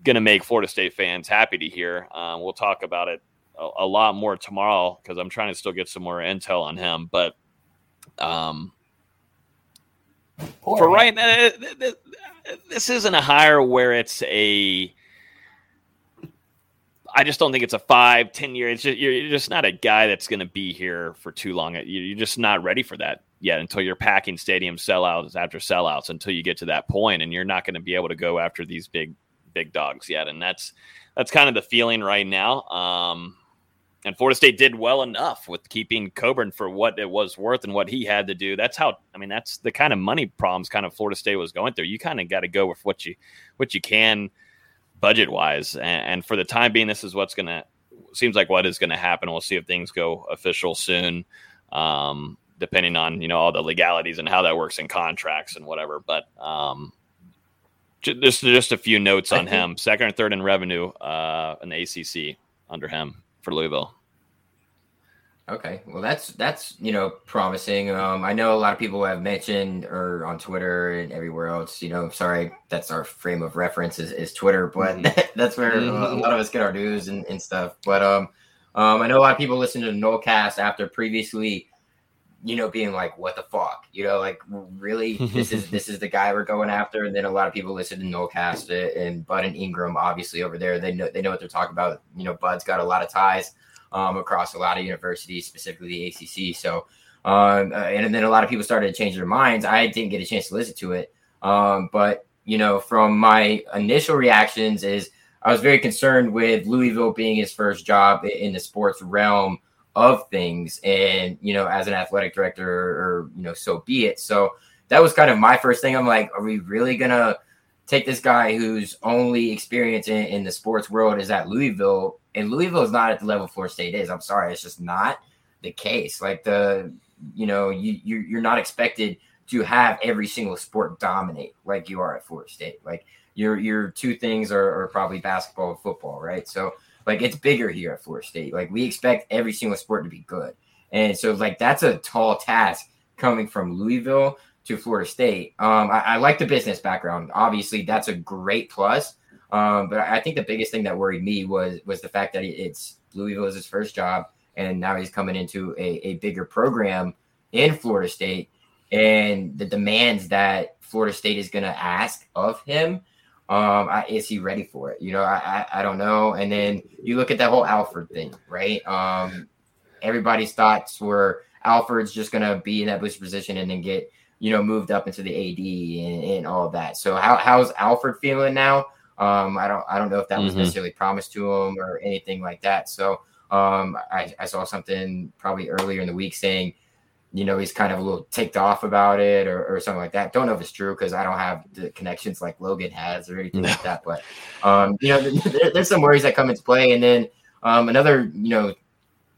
going to make Florida State fans happy to hear. We'll talk about it a lot more tomorrow because I'm trying to still get some more intel on him. But for right now, this isn't a hire where it's a... I just don't think it's a 5-10 year. You're just not a guy that's going to be here for too long. You're just not ready for that yet until you're packing stadium sellouts after sellouts until you get to that point, and you're not going to be able to go after these big dogs yet. And that's kind of the feeling right now. And Florida State did well enough with keeping Coburn for what it was worth and what he had to do. That's the kind of money problems kind of Florida State was going through. You kind of got to go with what you can budget wise. And for the time being, this is seems like what is going to happen. We'll see if things go official soon, depending on, all the legalities and how that works in contracts and whatever. But just a few notes on him. Second or third in revenue in the ACC under him for Louisville. Okay. Well, that's promising. I know a lot of people have mentioned or on Twitter and everywhere else, sorry, that's our frame of reference is Twitter, but that's where a lot of us get our news and stuff. But I know a lot of people listen to the NOLCast after previously, you know, being like, what the fuck? You know, like, really? This is the guy we're going after? And then a lot of people listen to NOLCast and Bud and Ingram, obviously, over there. They know what they're talking about. You know, Bud's got a lot of ties across a lot of universities, specifically the ACC. So, and then a lot of people started to change their minds. I didn't get a chance to listen to it. But, you know, from my initial reactions is I was very concerned with Louisville being his first job in the sports realm of things, and, you know, as an athletic director, or, you know, so be it. So that was kind of my first thing. I'm like, are we really gonna take this guy whose only experience in the sports world is at Louisville? And Louisville is not at the level Florida State is. I'm sorry, it's just not the case. Like, the, you know, you're not expected to have every single sport dominate like you are at Florida State. Like, your two things are probably basketball and football, right? So, like, it's bigger here at Florida State. Like, we expect every single sport to be good. And so, like, that's a tall task coming from Louisville to Florida State. I like the business background. Obviously, that's a great plus. But I think the biggest thing that worried me was the fact that it's Louisville is his first job, and now he's coming into a bigger program in Florida State, and the demands that Florida State is going to ask of him. Is he ready for it? You know, I don't know. And then you look at that whole Alford thing, right? Everybody's thoughts were Alford's just going to be in that booster position and then get, you know, moved up into the AD and all of that. So how's Alford feeling now? I don't know if that was necessarily promised to him or anything like that. So I saw something probably earlier in the week saying, you know, he's kind of a little ticked off about it or something like that. Don't know if it's true because I don't have the connections like Logan has or anything like that. But, you know, there's some worries that come into play. And then another, you know,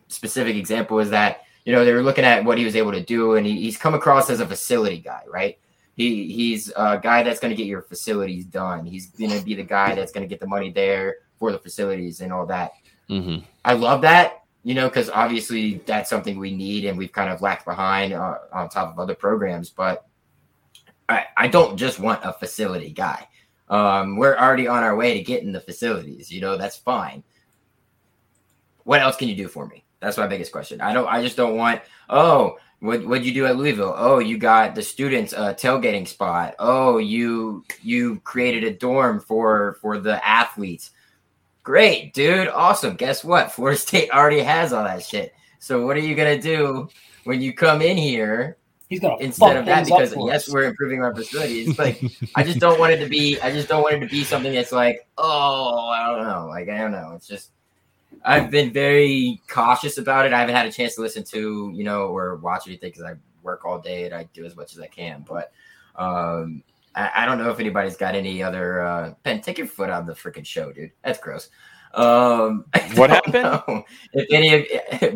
specific example is that, you know, they were looking at what he was able to do, and he's come across as a facility guy, right? He's a guy that's going to get your facilities done. He's going to be the guy that's going to get the money there for the facilities and all that. Mm-hmm. I love that. You know, because obviously that's something we need, and we've kind of lacked behind on top of other programs. But I don't just want a facility guy. We're already on our way to getting the facilities. You know, that's fine. What else can you do for me? That's my biggest question. I just don't want. Oh, what'd you do at Louisville? Oh, you got the students a tailgating spot. Oh, you created a dorm for the athletes. Great, dude. Awesome. Guess what? Florida State already has all that shit. So what are you going to do when you come in here? He's going to instead of that, because yes, we're improving our facilities. Like, I just don't want it to be something that's like, oh, I don't know. It's just, I've been very cautious about it. I haven't had a chance to listen to, you know, or watch anything because I work all day and I do as much as I can. But, I don't know if anybody's got any other Ben, take your foot out of the freaking show, dude. That's gross. What happened?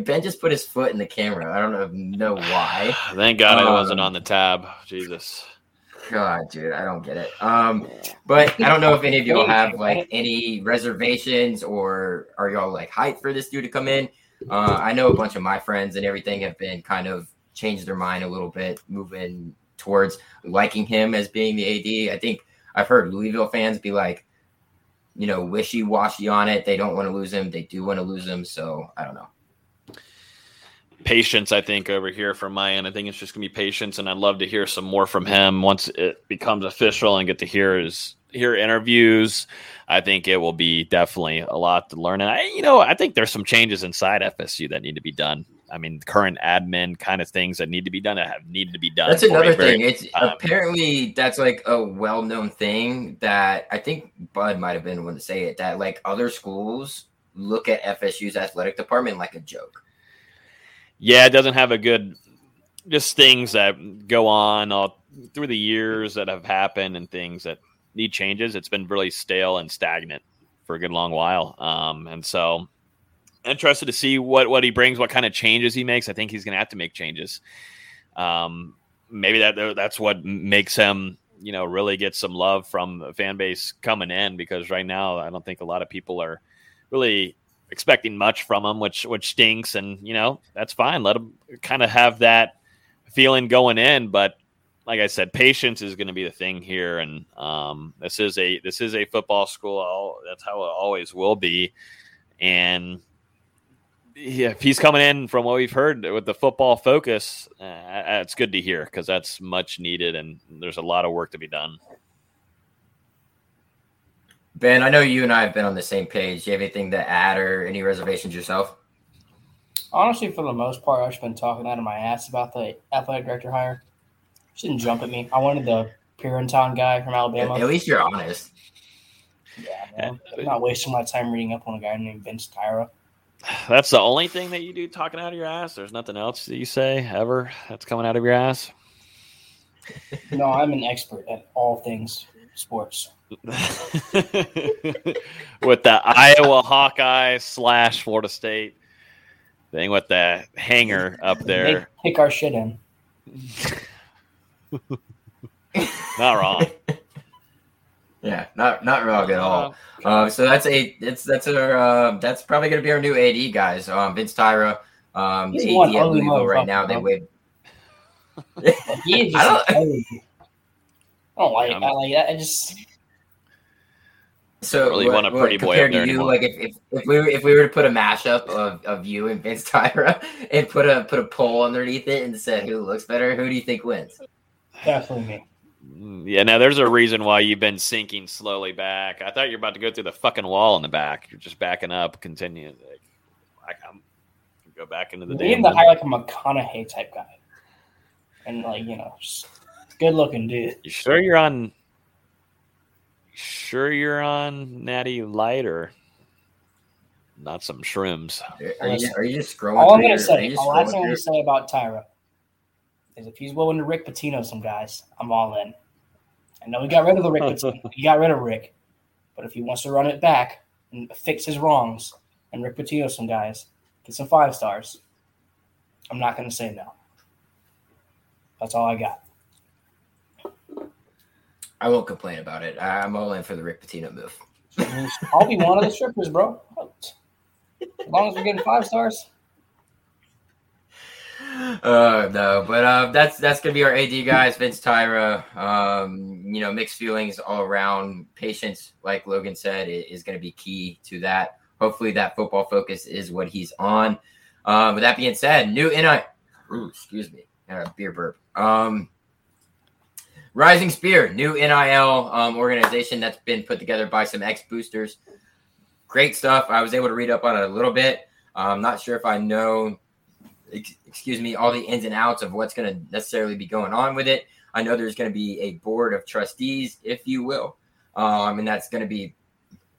Ben just put his foot in the camera. I don't know why. Thank God I wasn't on the tab. Jesus. God, dude, I don't get it. But I don't know if any of y'all have like any reservations, or are y'all like hyped for this dude to come in? I know a bunch of my friends and everything have been kind of changed their mind a little bit, moving towards liking him as being the AD. I think I've heard Louisville fans be like, you know, wishy-washy on it. They don't want to lose him. They do want to lose him. So I don't know. Patience, I think, over here from my end. I think it's just going to be patience, and I'd love to hear some more from him once it becomes official and get to hear interviews. I think it will be definitely a lot to learn. And, I think there's some changes inside FSU that need to be done. I mean, current admin kind of things that need to be done . That's another thing. It's apparently that's like a well-known thing that I think Bud might have been the one to say it, that like other schools look at FSU's athletic department like a joke. Yeah, it doesn't have a good – just things that go on all through the years that have happened and things that need changes. It's been really stale and stagnant for a good long while. And so – interested to see what he brings, what kind of changes he makes. I think he's going to have to make changes. Maybe that's what makes him, you know, really get some love from the fan base coming in, because right now I don't think a lot of people are really expecting much from him, which stinks. And, you know, that's fine. Let him kind of have that feeling going in. But like I said, patience is going to be the thing here. And this is a football school. That's how it always will be. And Yeah, if he's coming in from what we've heard with the football focus, it's good to hear because that's much needed and there's a lot of work to be done. Ben, I know you and I have been on the same page. Do you have anything to add or any reservations yourself? Honestly, for the most part, I've just been talking out of my ass about the athletic director hire. She didn't jump at me. I wanted the Pierenton guy from Alabama. At least you're honest. Yeah, man. I'm not wasting my time reading up on a guy named Vince Tyra. That's the only thing that you do talking out of your ass? There's nothing else that you say ever that's coming out of your ass? No, I'm an expert at all things sports. With the Iowa Hawkeye / Florida State thing with the hanger up there. They kick our shit in. Not wrong. Yeah, not wrong at all. So that's probably going to be our new AD, guys. Vince Tyra, he's the AD at Louisville right now. They win. I don't like it. I like that. I just so really want a pretty boy compared to you. Anymore. Like if we were to put a mashup of you and Vince Tyra and put a poll underneath it and said who looks better, who do you think wins? Definitely me. Yeah, now there's a reason why you've been sinking slowly back. I thought you were about to go through the fucking wall in the back. You're just backing up, continue. Like, I'm go back into the day. You need to hire like a McConaughey type guy. And, like, you know, good looking dude. You sure you're on Natty Light or not some shrimms? Are you just scrolling? All I'm going to say, the last thing I'm going to say about Tyra. If he's willing to Rick Pitino some guys, I'm all in. I know he got rid of the Rick Pitino. He got rid of Rick. But if he wants to run it back and fix his wrongs and Rick Pitino some guys, get some 5 stars, I'm not going to say no. That's all I got. I won't complain about it. I'm all in for the Rick Pitino move. I'll be one of the strippers, bro. As long as we're getting 5 stars. No, but that's gonna be our AD, guys. Vince Tyra, you know, mixed feelings all around. Patience, like Logan said, is going to be key to that. Hopefully, that football focus is what he's on. With that being said, new NIL. Excuse me, beer burp. Rising Spear, new NIL organization that's been put together by some ex-boosters. Great stuff. I was able to read up on it a little bit. I'm not sure if I know. Excuse me, all the ins and outs of what's going to necessarily be going on with it. I know there's going to be a board of trustees, if you will. And that's going to be,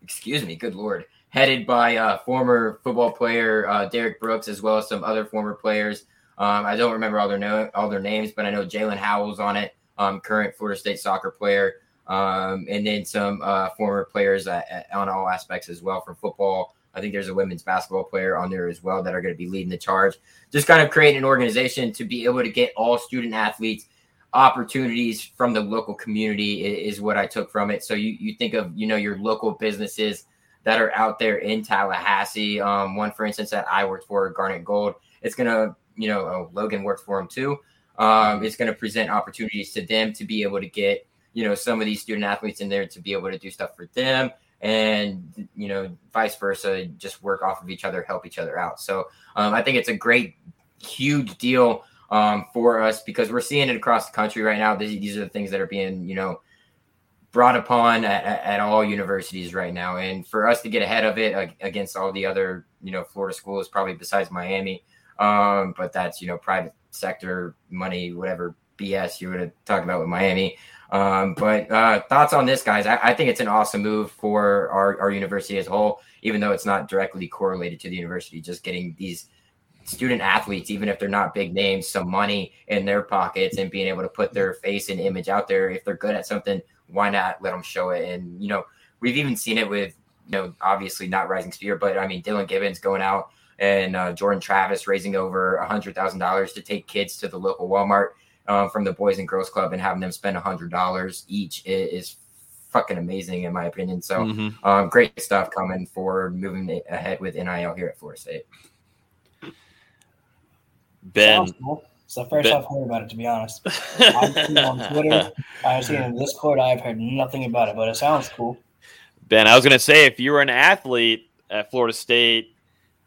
excuse me, good Lord, headed by former football player Derek Brooks, as well as some other former players. I don't remember all their names, but I know Jalen Howell's on it, current Florida State soccer player, and then some former players on all aspects as well from football. I think there's a women's basketball player on there as well that are going to be leading the charge. Just kind of creating an organization to be able to get all student athletes opportunities from the local community is what I took from it. So you think of, you know, your local businesses that are out there in Tallahassee. One, for instance, that I worked for, Garnet Gold. It's going to, you know, Logan worked for them too. It's going to present opportunities to them to be able to get, you know, some of these student athletes in there to be able to do stuff for them. And, you know, vice versa, just work off of each other, help each other out. So I think it's a great, huge deal for us because we're seeing it across the country right now. These are the things that are being, you know, brought upon at all universities right now. And for us to get ahead of it against all the other, you know, Florida schools, probably besides Miami, but that's, you know, private sector money, whatever BS you would talk about with Miami. But thoughts on this, guys? I think it's an awesome move for our university as a whole, even though it's not directly correlated to the university, just getting these student athletes, even if they're not big names, some money in their pockets and being able to put their face and image out there. If they're good at something, why not let them show it? And, you know, we've even seen it with, you know, obviously not Rising Spear, but I mean, Dylan Gibbons going out and Jordan Travis raising over $100,000 to take kids to the local Walmart. From the Boys and Girls Club and having them spend $100 each is fucking amazing in my opinion. So great stuff coming for moving ahead with NIL here at Florida State. Ben. It's the first I've heard about it, to be honest. I've seen it on Twitter. I've seen it in Discord. I've heard nothing about it, but it sounds cool. Ben, I was going to say, if you were an athlete at Florida State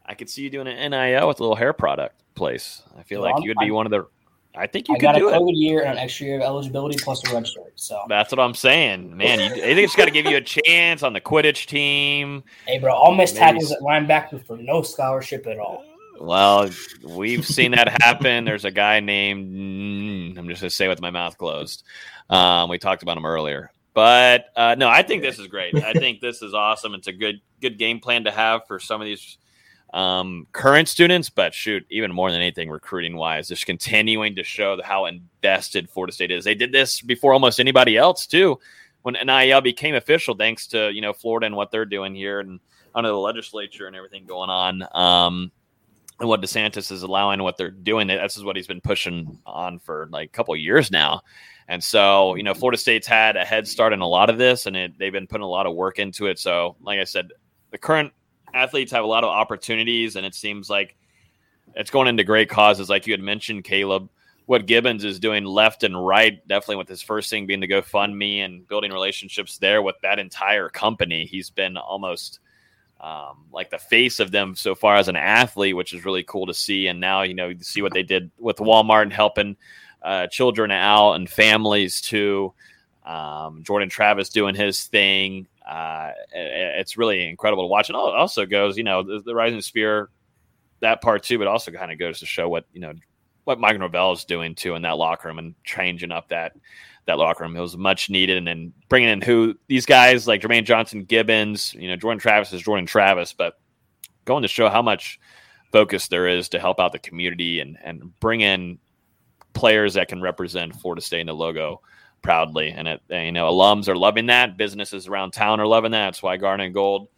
I could see you doing an NIL with a little hair product place. I feel like you would be one of the. I think you could do it. I got a COVID year and an extra year of eligibility plus a red shirt. So that's what I'm saying, man. They just got to give you a chance on the Quidditch team. Hey, bro, I'll miss tackles at linebacker for no scholarship at all. Well, we've seen that happen. There's a guy named, I'm just going to say with my mouth closed. We talked about him earlier. But, no, I think this is great. I think this is awesome. It's a good game plan to have for some of these current students. But, shoot, even more than anything recruiting-wise, just continuing to show how invested Florida State is. They did this before almost anybody else, too, when NIL became official, thanks to, you know, Florida and what they're doing here and under the legislature and everything going on. And what DeSantis is allowing, what they're doing, this is what he's been pushing on for like a couple of years now. And so, you know, Florida State's had a head start in a lot of this, and they've been putting a lot of work into it. So, like I said, the current athletes have a lot of opportunities, and it seems like it's going into great causes. Like you had mentioned, Caleb, what Gibbons is doing left and right, definitely with his first thing being the GoFundMe and building relationships there with that entire company. He's been almost – like the face of them so far as an athlete, which is really cool to see. And now, you know, you see what they did with Walmart and helping children out and families too. Jordan Travis doing his thing. It's really incredible to watch. And also goes, you know, the Rising Spear, that part too, but also kind of goes to show what, you know, what Mike Norvell is doing too in that locker room and changing up that locker room. It was much needed. And then bringing in who these guys like Jermaine Johnson, Gibbons, you know, Jordan Travis is Jordan Travis, but going to show how much focus there is to help out the community and bring in players that can represent Florida State in the logo proudly. And, you know, alums are loving that. Businesses around town are loving that. That's why Garnet and Gold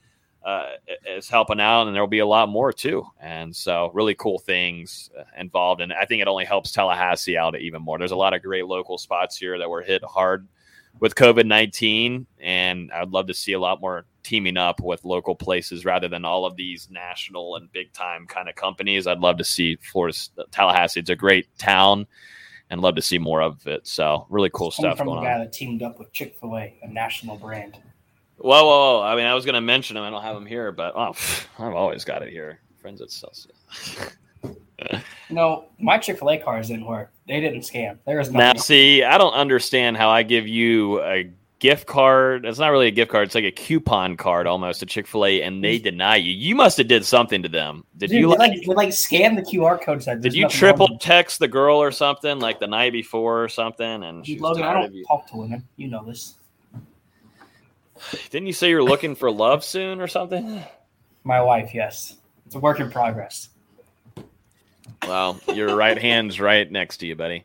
is helping out, and there'll be a lot more too. And so really cool things involved. And I think it only helps Tallahassee out even more. There's a lot of great local spots here that were hit hard with COVID-19. And I'd love to see a lot more teaming up with local places rather than all of these national and big time kind of companies. I'd love to see Tallahassee. It's a great town and love to see more of it. So really cool stuff going on. From the guy that teamed up with Chick-fil-A, a national brand. Whoa. I mean, I was going to mention him. I don't have him here, but I've always got it here. Friends at Celsius. No, my Chick-fil-A cards didn't work. They didn't scam. There is nothing. Now, see, I don't understand how I give you a gift card. It's not really a gift card. It's like a coupon card almost to Chick-fil-A, and they deny you. You must have did something to them. Did you scan the QR code? Did you triple text the girl or something like the night before or something? And she was tired of you. Talk to women. You know this. Didn't you say you're looking for love soon or something? My wife, yes. It's a work in progress. Well, your right hand's right next to you, buddy.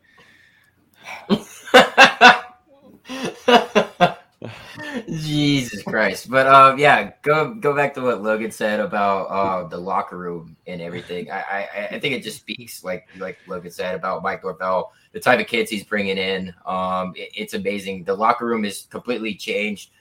Jesus Christ. But, yeah, go back to what Logan said about the locker room and everything. I think it just speaks, like Logan said, about Mike Norvell, the type of kids he's bringing in. It's amazing. The locker room is completely changed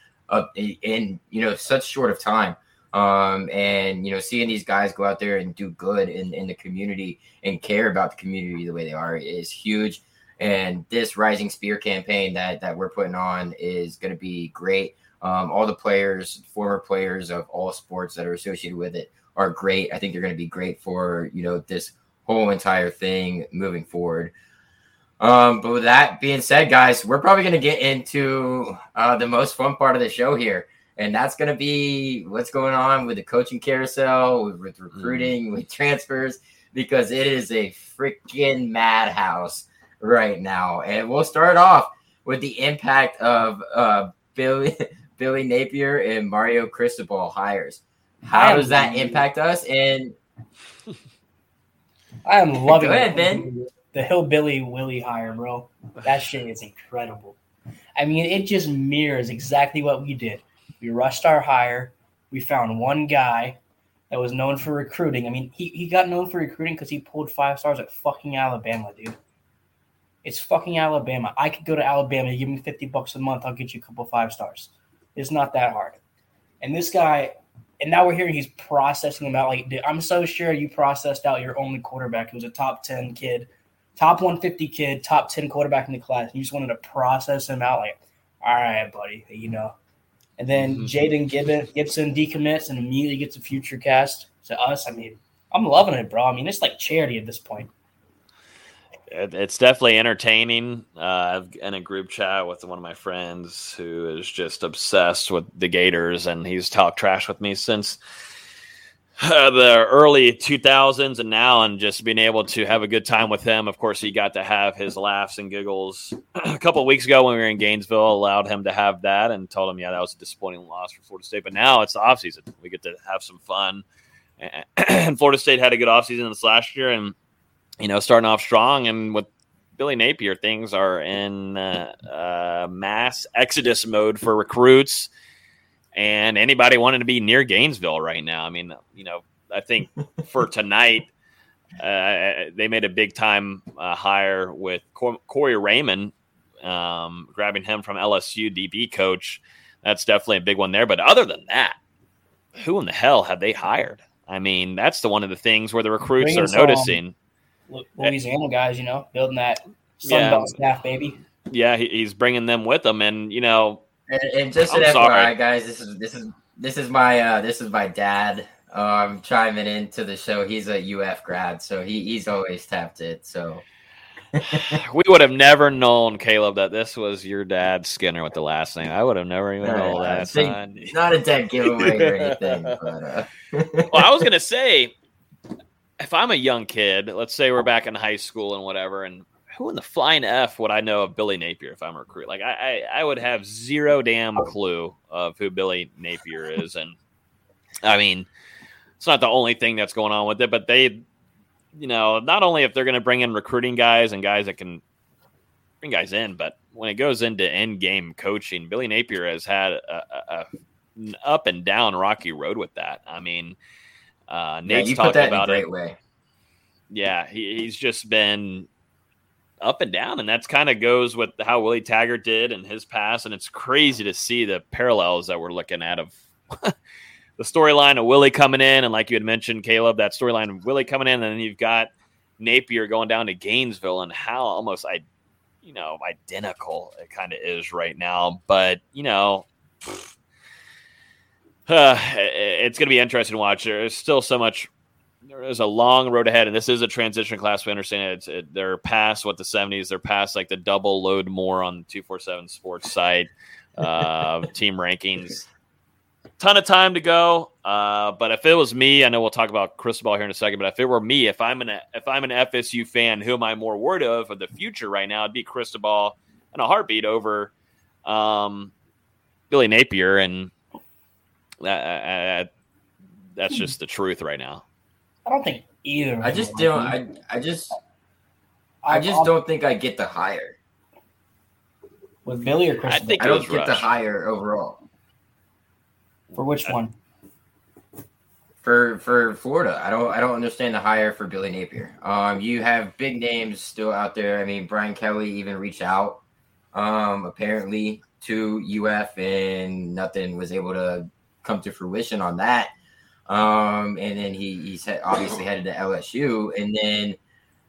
in, you know, such short of time, and, you know, seeing these guys go out there and do good in the community and care about the community the way they are is huge. And this Rising Spear campaign that we're putting on is going to be great. All the players, former players of all sports that are associated with it, are great. I think they're going to be great for, you know, this whole entire thing moving forward. But with that being said, guys, we're probably going to get into the most fun part of the show here, and that's going to be what's going on with the coaching carousel, with recruiting, with transfers, because it is a freaking madhouse right now. And we'll start off with the impact of Billy Napier and Mario Cristobal hires. How does that impact us? And I am loving it. Go ahead, Ben. The Hillbilly Willie hire, bro. That shit is incredible. I mean, it just mirrors exactly what we did. We rushed our hire. We found one guy that was known for recruiting. I mean, he got known for recruiting because he pulled 5 stars at fucking Alabama, dude. It's fucking Alabama. I could go to Alabama. Give me $50 a month. I'll get you a couple 5 stars. It's not that hard. And this guy, and now we're hearing he's processing them out. Like, dude, I'm so sure you processed out your only quarterback. He was a top 10 kid. Top 150 kid, top 10 quarterback in the class. You just wanted to process him out like, all right, buddy, you know. And then Jaden Gibson decommits and immediately gets a future cast to us. I mean, I'm loving it, bro. I mean, it's like charity at this point. It's definitely entertaining. I've in a group chat with one of my friends who is just obsessed with the Gators, and he's talked trash with me since the early 2000s and now, and just being able to have a good time with him. Of course, he got to have his laughs and giggles a couple of weeks ago when we were in Gainesville, allowed him to have that, and told him, yeah, that was a disappointing loss for Florida State. But now it's the offseason. We get to have some fun. And Florida State had a good offseason this last year, and you know, starting off strong, and with Billy Napier, things are in mass exodus mode for recruits and anybody wanting to be near Gainesville right now. I mean, you know, I think for tonight, they made a big time hire with Corey Raymond, grabbing him from LSU, DB coach. That's definitely a big one there. But other than that, who in the hell have they hired? I mean, that's the one of the things where the recruits are noticing. Louisiana guys, you know, building that Sunbelt staff, baby. Yeah, he's bringing them with him, and you know, and just an FYI, guys, this is my dad chiming into the show. He's a UF grad, so he's always tapped it. So we would have never known, Caleb, that this was your dad Skinner with the last name. I would have never even known that. It's not a dead giveaway or anything. But, well, I was gonna say, if I'm a young kid, let's say we're back in high school and whatever, and who in the flying F would I know of Billy Napier if I'm a recruit? Like, I would have zero damn clue of who Billy Napier is. And, I mean, it's not the only thing that's going on with it, but they, you know, not only if they're going to bring in recruiting guys and guys that can bring guys in, but when it goes into in-game coaching, Billy Napier has had an up and down rocky road with that. I mean, Nate's talking about it. Yeah, he's just been up and down, and that's kind of goes with how Willie Taggart did in his past. And it's crazy to see the parallels that we're looking at of the storyline of Willie coming in, and like you had mentioned, Caleb, that storyline of Willie coming in, and then you've got Napier going down to Gainesville, and how almost identical it kind of is right now. But you know. It's going to be interesting to watch. There's still so much. There is a long road ahead, and this is a transition class. We understand they're past what the 70s. They're past like the double load more on the 247 Sports site, team rankings. Ton of time to go. But if it was me, I know we'll talk about Cristobal here in a second. But if it were me, if I'm an FSU fan, who am I more worried of for the future right now? It'd be Cristobal in a heartbeat over Billy Napier and. That's just the truth right now. I don't think either. I just don't think I get the hire with Billy or Chris. I don't get the hire overall. For which one? For Florida, I don't understand the hire for Billy Napier. You have big names still out there. I mean, Brian Kelly even reached out, apparently to UF, and nothing was able to come to fruition on that, and then he's obviously headed to LSU, and then,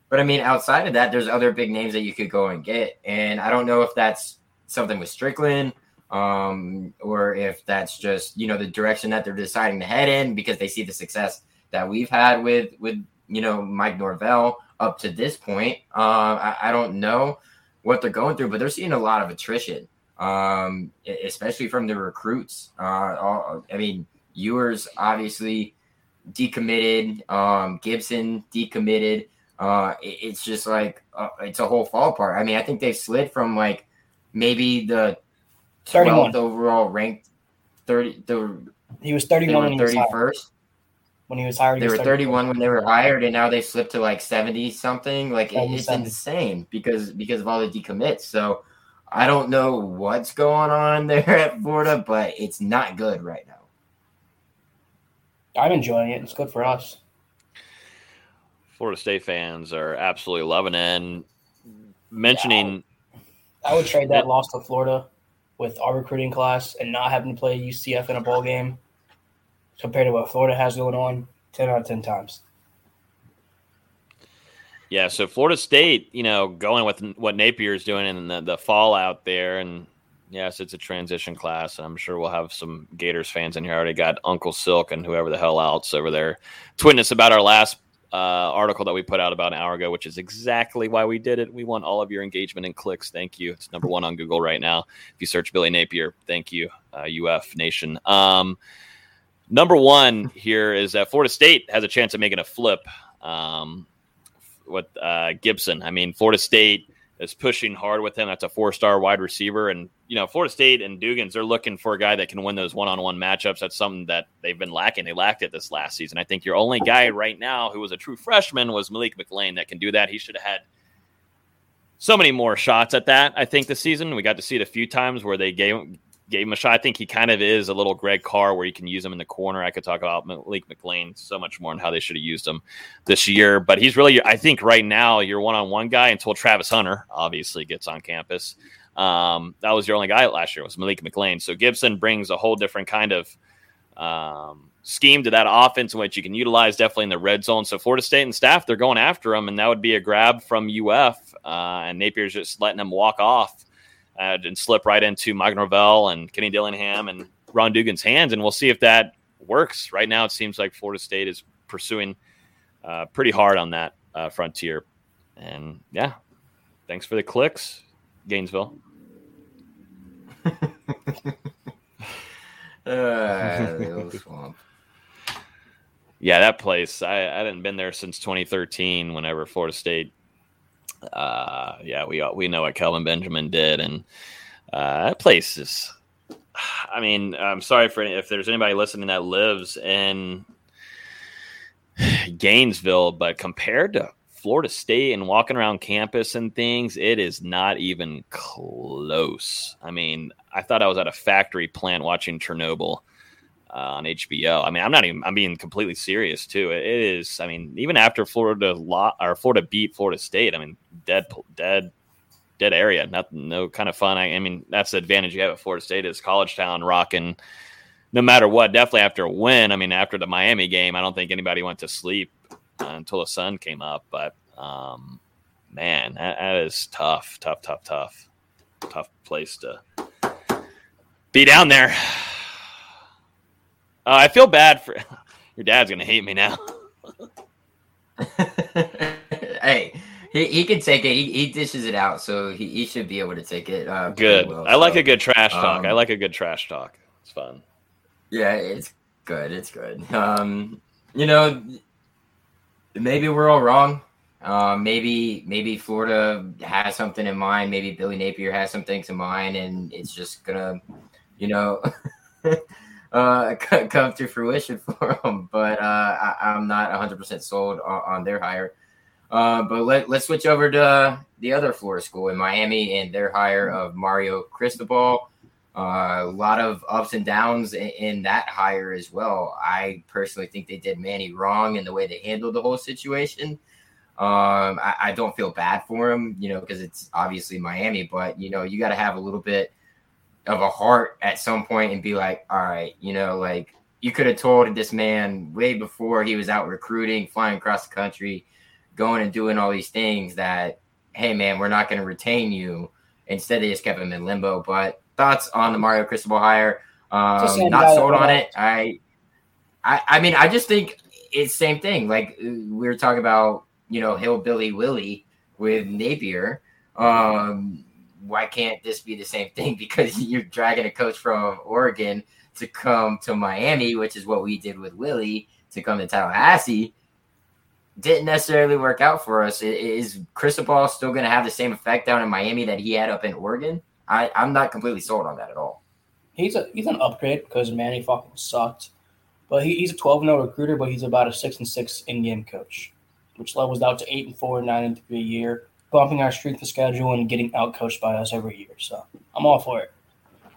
but I mean, outside of that, there's other big names that you could go and get, and I don't know if that's something with Strickland, or if that's just, you know, the direction that they're deciding to head in because they see the success that we've had with you know, Mike Norvell up to this point. I don't know what they're going through, but they're seeing a lot of attrition. Especially from the recruits. I mean, Ewers obviously decommitted, Gibson decommitted. It's just like, it's a whole fall apart. I mean, I think they slid from like maybe the 12th overall ranked 30. He was 31 when 31st. When he was hired. They were 31 when they were hired, and now they slipped to like 70 something. Like it's insane because of all the decommits. So, I don't know what's going on there at Florida, but it's not good right now. I'm enjoying it. It's good for us. Florida State fans are absolutely loving it. And mentioning I would trade that loss to Florida with our recruiting class and not having to play UCF in a bowl game compared to what Florida has going on 10 out of 10 times. Yeah, so Florida State, you know, going with what Napier is doing and the fallout there, and Yes, it's a transition class, and I'm sure we'll have some Gators fans in here. I already got Uncle Silk and whoever the hell else over there tweeting us about our last article that we put out about an hour ago, which is exactly why we did it. We want all of your engagement and clicks. Thank you. It's number one on Google right now. If you search Billy Napier, thank you, UF Nation. Number one here is that Florida State has a chance of making a flip with Gibson. I mean, Florida State is pushing hard with him. That's a four-star wide receiver. And, you know, Florida State and Dugans, they're looking for a guy that can win those one-on-one matchups. That's something that they've been lacking. They lacked it this last season. I think your only guy right now who was a true freshman was Malik McLean that can do that. He should have had so many more shots at that, I think, this season. We got to see it a few times where they gave him a shot. I think he kind of is a little Greg Carr where you can use him in the corner. I could talk about Malik McLean so much more and how they should have used him this year, but he's really, I think right now your one-on-one guy until Travis Hunter obviously gets on campus. That was your only guy last year was Malik McLean. So Gibson brings a whole different kind of scheme to that offense in which you can utilize definitely in the red zone. So Florida State and staff, they're going after him, and that would be a grab from UF and Napier's just letting him walk off and slip right into Mike Norvell and Kenny Dillingham and Ron Dugan's hands, and we'll see if that works. Right now, it seems like Florida State is pursuing pretty hard on that frontier. And, yeah, thanks for the clicks, Gainesville. The old swamp. Yeah, that place, I haven't been there since 2013 whenever Florida State we know what Kelvin Benjamin did, and that place is. I mean, I'm sorry if there's anybody listening that lives in Gainesville, but compared to Florida State and walking around campus and things, it is not even close. I mean, I thought I was at a factory plant watching Chernobyl on HBO. I mean, I'm being completely serious too. It is. I mean, even after Florida beat Florida State, I mean, dead area. No kind of fun. I mean, that's the advantage you have at Florida State is college town rocking. No matter what, definitely after a win. I mean, after the Miami game, I don't think anybody went to sleep until the sun came up. But man, that is tough place to be down there. I feel bad for your dad's gonna hate me now. Hey, he can take it. He dishes it out, so he should be able to take it. Good. Well, I like a good trash talk. I like a good trash talk. It's fun. Yeah, it's good. It's good. You know, maybe we're all wrong. Maybe Florida has something in mind. Maybe Billy Napier has some things in mind, and it's just gonna, you know. Come to fruition for them, but I'm not 100% sold on their hire. But let's switch over to the other Florida school in Miami and their hire of Mario Cristobal. A lot of ups and downs in that hire as well. I personally think they did Manny wrong in the way they handled the whole situation. I don't feel bad for him, you know, because it's obviously Miami, but, you know, you got to have a little bit of a heart at some point and be like, all right, you know, like you could have told this man way before he was out recruiting, flying across the country, going and doing all these things that, hey man, we're not going to retain you. Instead, they just kept him in limbo. But thoughts on the Mario Cristobal hire? Not sold on it. I mean, I just think it's same thing. Like we were talking about, you know, Hillbilly Willie with Napier. Why can't this be the same thing? Because you're dragging a coach from Oregon to come to Miami, which is what we did with Willie to come to Tallahassee. Didn't necessarily work out for us. Is Cristobal still going to have the same effect down in Miami that he had up in Oregon? I'm not completely sold on that at all. He's an upgrade because Manny fucking sucked. But he's a 12-0 recruiter, but he's about a 6-6 in-game coach, which levels out to 8-4, 9-3 a year. Bumping our strength of schedule and getting outcoached by us every year. So I'm all for it.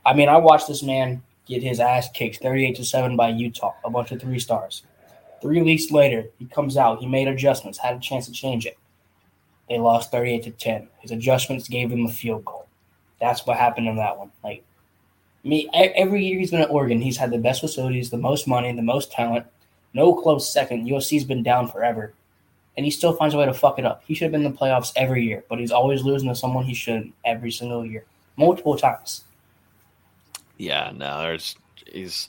I mean, I watched this man get his ass kicked 38-7 by Utah, a bunch of 3 stars. 3 weeks later, he comes out. He made adjustments, had a chance to change it. They lost 38-10. His adjustments gave him a field goal. That's what happened in that one. Like me, every year he's been at Oregon, he's had the best facilities, the most money, the most talent. No close second. USC's been down forever. And he still finds a way to fuck it up. He should have been in the playoffs every year, but he's always losing to someone he shouldn't every single year, multiple times. Yeah, no, he's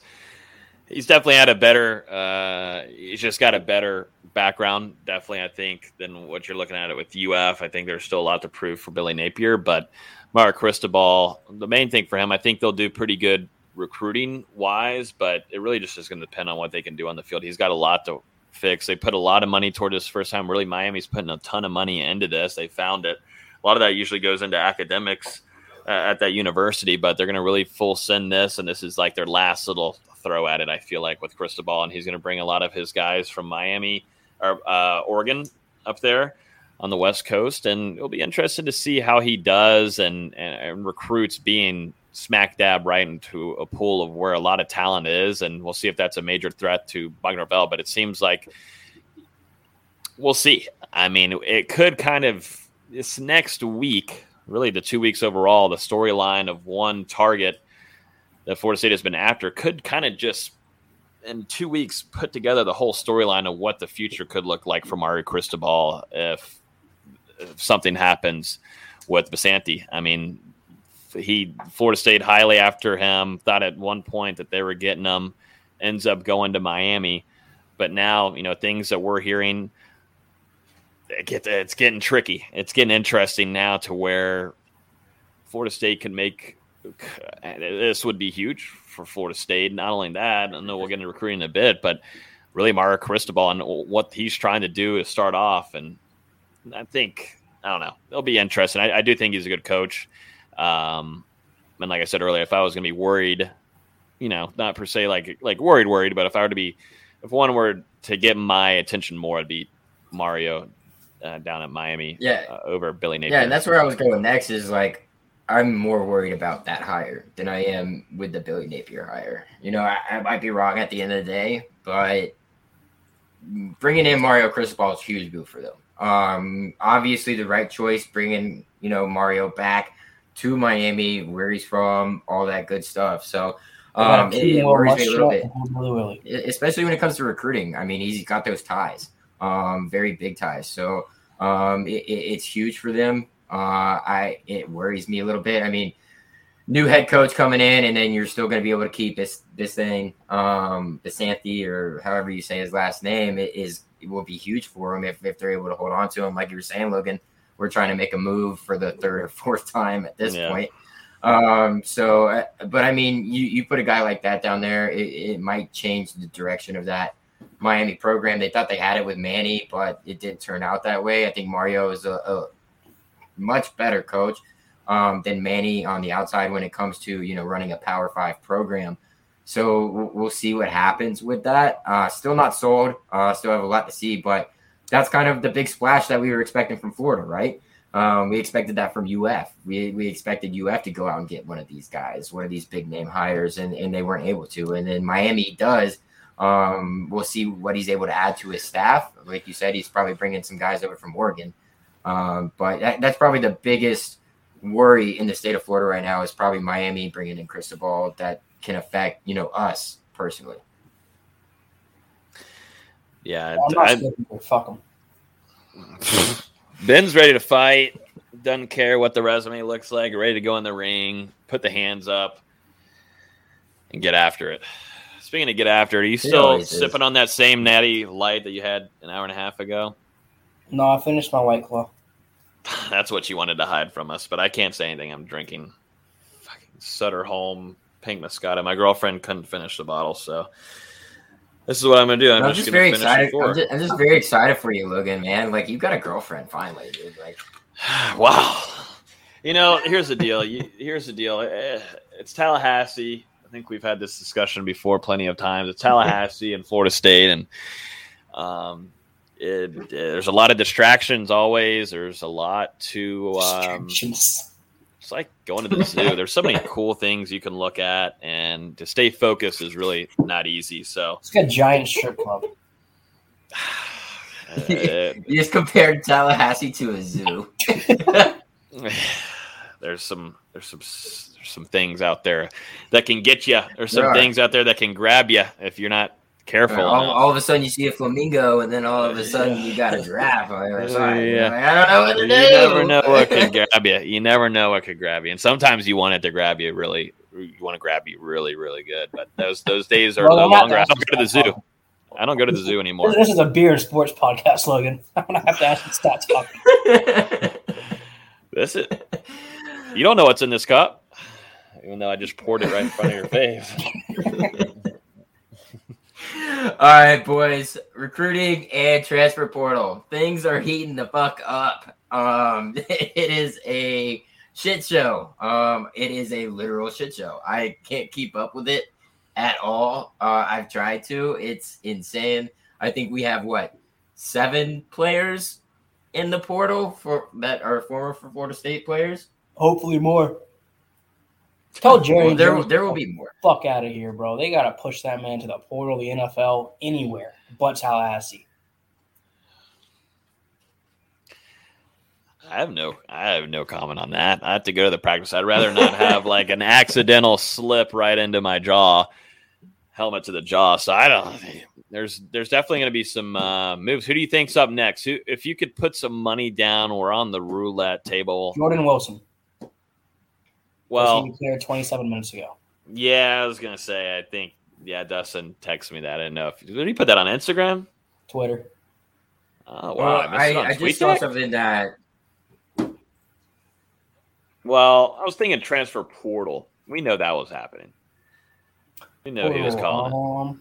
definitely had a better, he's just got a better background, definitely, I think, than what you're looking at it with UF. I think there's still a lot to prove for Billy Napier, but Mario Cristobal, the main thing for him, I think they'll do pretty good recruiting wise, but it really just is going to depend on what they can do on the field. He's got a lot to fix. They put a lot of money toward this first time. Really, Miami's putting a ton of money into this. They found it. A lot of that usually goes into academics at that university, but they're going to really full send this, and this is like their last little throw at it, I feel like, with Cristobal, and he's going to bring a lot of his guys from Miami or Oregon up there on the West Coast, and it'll be interesting to see how he does and recruits being smack dab right into a pool of where a lot of talent is, and we'll see if that's a major threat to Mike Norvell, but it seems like we'll see. I mean, it could kind of – this next week, really the 2 weeks overall, the storyline of one target that Florida State has been after could kind of just, in 2 weeks, put together the whole storyline of what the future could look like for Mario Cristobal if something happens with Basanti. I mean, Florida State highly after him, thought at one point that they were getting him, ends up going to Miami. But now, you know, things that we're hearing – it's getting tricky. It's getting interesting now to where Florida State can make – this would be huge for Florida State. Not only that, I don't know, we'll get into recruiting in a bit, but really Mario Cristobal and what he's trying to do is start off. And I think – I don't know. It'll be interesting. I do think he's a good coach. And like I said earlier, if I was going to be worried, you know, not per se like worried, but if I were to be – if one were to get my attention more, it'd be Mario – down at Miami over Billy Napier. Yeah, and that's where I was going next is, like, I'm more worried about that hire than I am with the Billy Napier hire. You know, I might be wrong at the end of the day, but bringing in Mario Cristobal is a huge move for them. Obviously the right choice, bringing, you know, Mario back to Miami, where he's from, all that good stuff. So it worries me a little bit, especially when it comes to recruiting. I mean, he's got those ties. Very big ties. So it's huge for them. It worries me a little bit. I mean, new head coach coming in, and then you're still going to be able to keep this thing. Basanti, or however you say his last name, it will be huge for them if they're able to hold on to him. Like you were saying, Logan, we're trying to make a move for the third or fourth time at this point. So, but I mean, you put a guy like that down there, it might change the direction of that Miami program. They thought they had it with Manny, but it didn't turn out that way. I think Mario is a much better coach than Manny on the outside when it comes to, you know, running a Power 5 program. So we'll see what happens with that. Still not sold. Still have a lot to see, but that's kind of the big splash that we were expecting from Florida, right? We expected that from UF. We expected UF to go out and get one of these guys, one of these big name hires, and they weren't able to. And then Miami does. We'll see what he's able to add to his staff. Like you said, he's probably bringing some guys over from Oregon. But that's probably the biggest worry in the state of Florida right now is probably Miami bringing in Cristobal that can affect, you know, us personally. Yeah. Fuck him. Ben's ready to fight. Doesn't care what the resume looks like. Ready to go in the ring, put the hands up, and get after it. Speaking of get after it, are you still sipping on that same Natty Light that you had an hour and a half ago? No, I finished my White Claw. That's what you wanted to hide from us, but I can't say anything. I'm drinking fucking Sutter Home Pink Moscato. My girlfriend couldn't finish the bottle, so this is what I'm going to do. I'm just going to finish it for her. I'm just very excited for you, Logan, man. Like, you've got a girlfriend finally, dude. Like, wow. You know, here's the deal. It's Tallahassee. I think we've had this discussion before plenty of times. It's Tallahassee and Florida State, and there's a lot of distractions always. There's a lot to it's like going to the zoo. There's so many cool things you can look at, and to stay focused is really not easy. So it's got a giant strip club. You just compared Tallahassee to a zoo. There's some things out there that can get you. There's some things out there that can grab you if you're not careful. All of a sudden you see a flamingo, and then all of a sudden you got a giraffe. I don't know what to do. You never know what can grab you. And sometimes you want it to grab you really, you want to grab you really, really good. But those days are no longer. I don't go to the zoo. I don't go to the zoo anymore. This is a beer and sports podcast, Logan. I'm gonna have to ask you to stop talking. That's it. You don't know what's in this cup, even though I just poured it right in front of your face. All right, boys. Recruiting and transfer portal. Things are heating the fuck up. It is a shit show. It is a literal shit show. I can't keep up with it at all. I've tried to. It's insane. I think we have, 7 players in the portal that are former Florida State players? Hopefully more. Tell Jerry there will be more. Fuck out of here, bro. They got to push that man to the portal, the NFL, anywhere but Tallahassee. I have no comment on that. I have to go to the practice. I'd rather not have an accidental slip right into my jaw, helmet to the jaw. So I don't. There's definitely going to be some moves. Who do you think's up next? Who, if you could put some money down or on the roulette table? Jordan Wilson. Well, he cleared 27 minutes ago. Yeah, I was gonna say. I think. Yeah, Dustin texted me that. I didn't know if did he put that on Instagram, Twitter. Oh wow! Well, I just saw something that. Well, I was thinking transfer portal. We know that was happening. We know he was calling.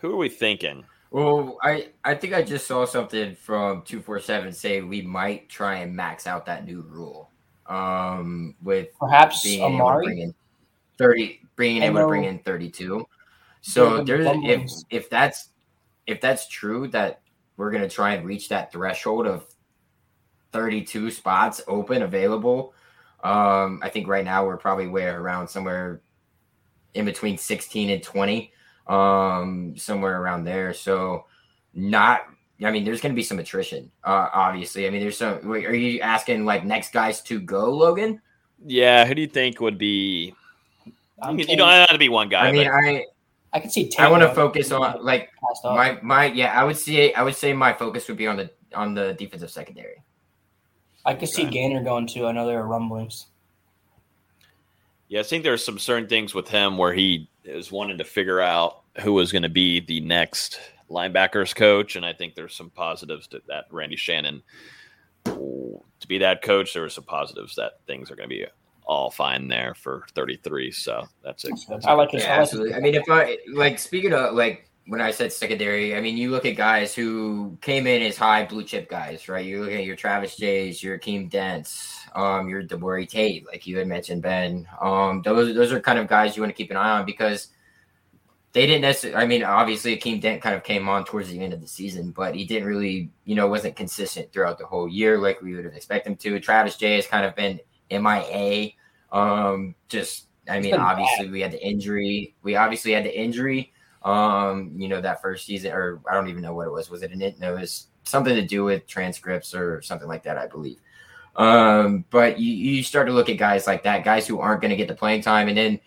Who are we thinking? Well, I think I just saw something from 247 say we might try and max out that new rule. With perhaps being able to bring in 30, being able to bring in 32. So there's if that's true that we're gonna try and reach that threshold of 32 spots open available. I think right now we're probably around somewhere in between 16 and 20, somewhere around there. So there's going to be some attrition, obviously. There's some. Are you asking next guys to go, Logan? Yeah. Who do you think would be? You don't have to be one guy. I could see. I want to focus on I would say my focus would be on the defensive secondary. I could see Gaynor going too. I know there are rumblings. Yeah, I think there's some certain things with him where he is wanting to figure out who was going to be the next linebackers coach, and I think there's some positives to that. Randy Shannon to be that coach, there were some positives that things are going to be all fine there for 33. So that's it. I like it. Yeah, absolutely. If I speaking of when I said secondary, you look at guys who came in as high blue chip guys, right? You look at your Travis Jays, your Akeem Dents, your DeBorey Tate, like you had mentioned, Ben. Those are kind of guys you want to keep an eye on because they didn't necessarily. Obviously Akeem Dent kind of came on towards the end of the season, but he didn't really, wasn't consistent throughout the whole year like we would have expected him to. Travis Jay has kind of been MIA. Obviously we had the injury. That first season, or I don't even know what it was. Was it an it? No, it was something to do with transcripts or something like that, I believe. But you start to look at guys like that, guys who aren't going to get the playing time. And then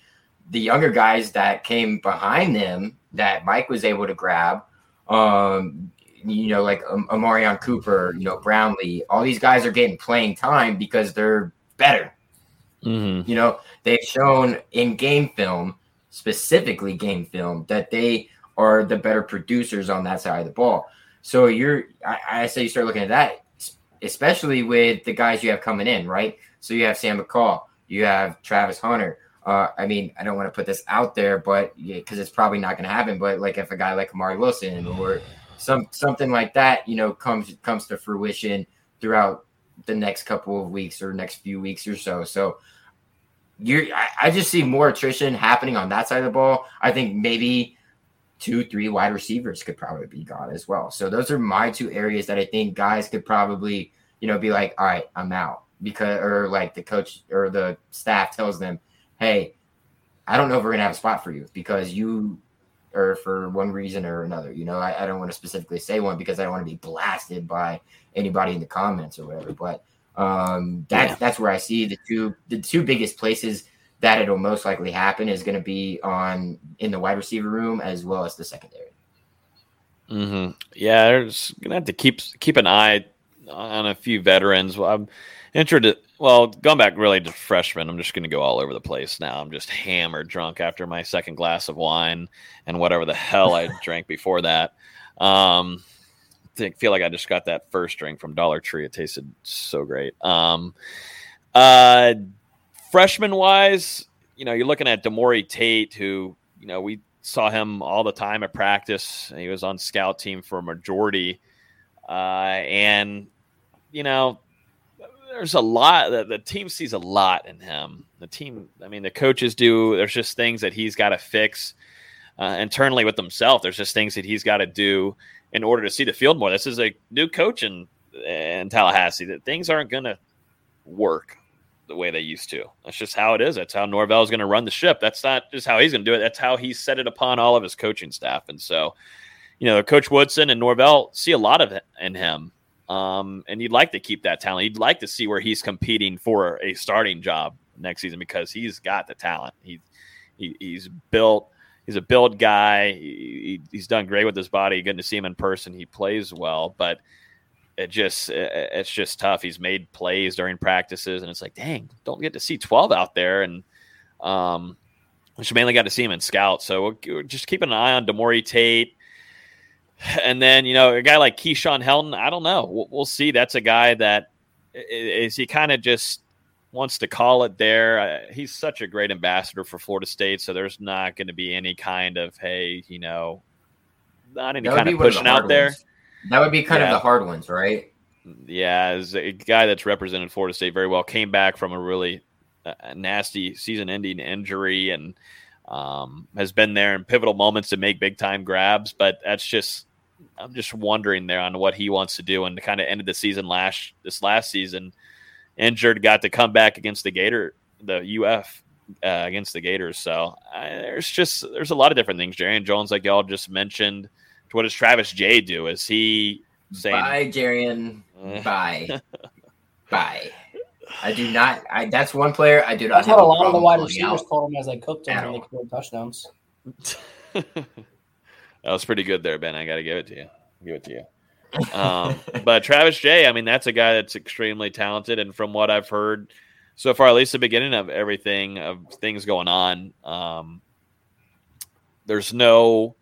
the younger guys that came behind them that Mike was able to grab, Amarion Cooper, Brownlee, all these guys are getting playing time because they're better. Mm-hmm. They've shown in game film, specifically game film, that they are the better producers on that side of the ball. So I say you start looking at that, especially with the guys you have coming in, right? So you have Sam McCall, you have Travis Hunter. I don't want to put this out there, but because it's probably not going to happen. But if a guy like Amari Wilson or something like that, comes to fruition throughout the next couple of weeks or next few weeks or so. So I just see more attrition happening on that side of the ball. I think maybe 2-3 wide receivers could probably be gone as well. So those are my two areas that I think guys could probably, be like, all right, I'm out because, or the coach or the staff tells them, hey, I don't know if we're going to have a spot for you because you are for one reason or another. I don't want to specifically say one because I don't want to be blasted by anybody in the comments or whatever, but that's where I see the two biggest places that it'll most likely happen is going to be in the wide receiver room as well as the secondary. Mm-hmm. Yeah, there's going to have to keep an eye on a few veterans. Well, I'm interested Well, going back really to freshman, I'm just going to go all over the place now. I'm just hammered drunk after my second glass of wine and whatever the hell I drank before that. I feel like I just got that first drink from Dollar Tree. It tasted so great. Freshman-wise, you know, you're looking at Demori Tate, who, you know, we saw him all the time at practice. He was on scout team for a majority. And, you know, there's a lot that the team sees a lot in him. The team, I mean, the coaches do. There's just things that he's got to fix internally with himself. There's just things that he's got to do in order to see the field more. This is a new coach in Tallahassee, that things aren't going to work the way they used to. That's just how it is. That's how Norvell is going to run the ship. That's not just how he's going to do it. That's how he set it upon all of his coaching staff. And so, you know, Coach Woodson and Norvell see a lot of it in him. And you'd like to keep that talent. You'd like to see where he's competing for a starting job next season, because he's got the talent. He's built. He's a build guy. He's done great with his body. Good to see him in person. He plays well, but it's just tough. He's made plays during practices, and it's like, dang, don't get to see 12 out there. And which mainly got to see him in scout. So we're just keeping an eye on Demori Tate. And then, you know, a guy like Keyshawn Helton, I don't know. We'll see. That's a guy that is he kind of just wants to call it there. He's such a great ambassador for Florida State, so there's not going to be any kind of, hey, you know, not any kind of pushing out there. That would be kind of the hard ones, right? Yeah, as a guy that's represented Florida State very well, came back from a really nasty season-ending injury, and has been there in pivotal moments to make big-time grabs. But that's just – I'm just wondering there on what he wants to do, and kind of ended the season this last season – injured, got to come back against the Gator, the UF against the Gators. So there's a lot of different things. Jerrion Jones, like y'all just mentioned. What does Travis Jay do? Is he saying bye, Jerrion? Bye, bye. I do not. That's one player I do not. That's have what a lot of the wide receivers called him as they cooked him and they scored touchdowns. That was pretty good there, Ben. I got to give it to you. But Travis Jay, I mean, that's a guy that's extremely talented. And from what I've heard so far, at least the beginning of everything, of things going on, there's no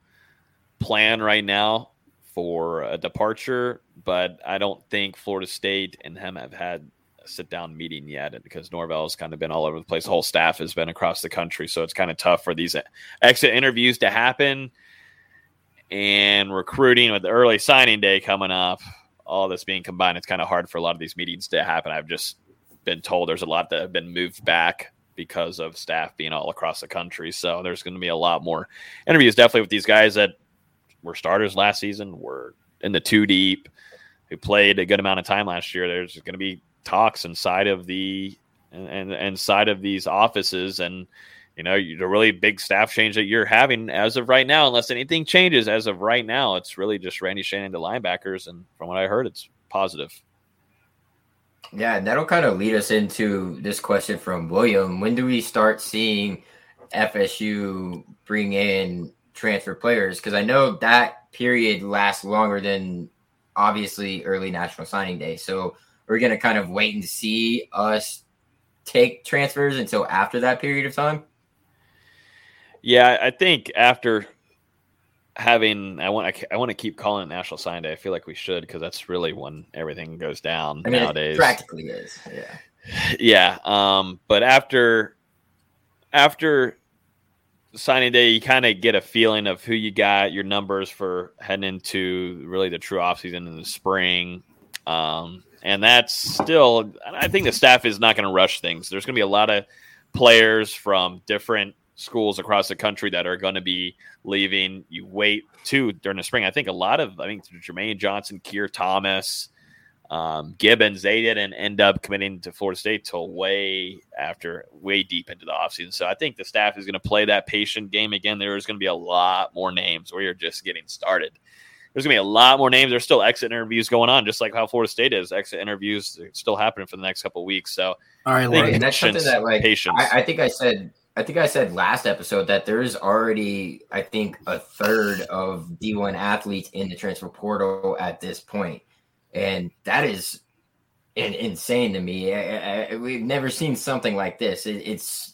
plan right now for a departure, but I don't think Florida State and him have had a sit-down meeting yet, because Norvell's kind of been all over the place. The whole staff has been across the country, so it's kind of tough for these exit interviews to happen. And recruiting with the early signing day coming up, all this being combined, it's kind of hard for a lot of these meetings to happen. I've just been told there's a lot that have been moved back because of staff being all across the country. So there's going to be a lot more interviews, definitely, with these guys that were starters last season, were in the two deep, who played a good amount of time last year. There's going to be talks inside of inside of these offices, and you know, the really big staff change that you're having as of right now, unless anything changes as of right now, it's really just Randy Shannon to linebackers. And from what I heard, it's positive. Yeah, and that'll kind of lead us into this question from William. When do we start seeing FSU bring in transfer players? Because I know that period lasts longer than, obviously, early National Signing Day. So we're going to kind of wait and see us take transfers until after that period of time. Yeah, I think after having, I want to keep calling it National Signing Day. I feel like we should, because that's really when everything goes down nowadays. It practically is, yeah. But after signing day, you kind of get a feeling of who you got, your numbers for heading into really the true off season in the spring. And that's still, I think the staff is not going to rush things. There's going to be a lot of players from different schools across the country that are going to be leaving. You wait during the spring. I think Jermaine Johnson, Keir Thomas, Gibbons, they didn't end up committing to Florida State till way deep into the offseason. So I think the staff is going to play that patient game again. There's going to be a lot more names. We are just getting started. There's going to be a lot more names. There's still exit interviews going on, just like how Florida State is. Exit interviews are still happening for the next couple of weeks. So, all right, Lauren, that's something that, like, I think I said last episode that there's already, I think, a third of D1 athletes in the transfer portal at this point. And that is insane to me. We've never seen something like this. It's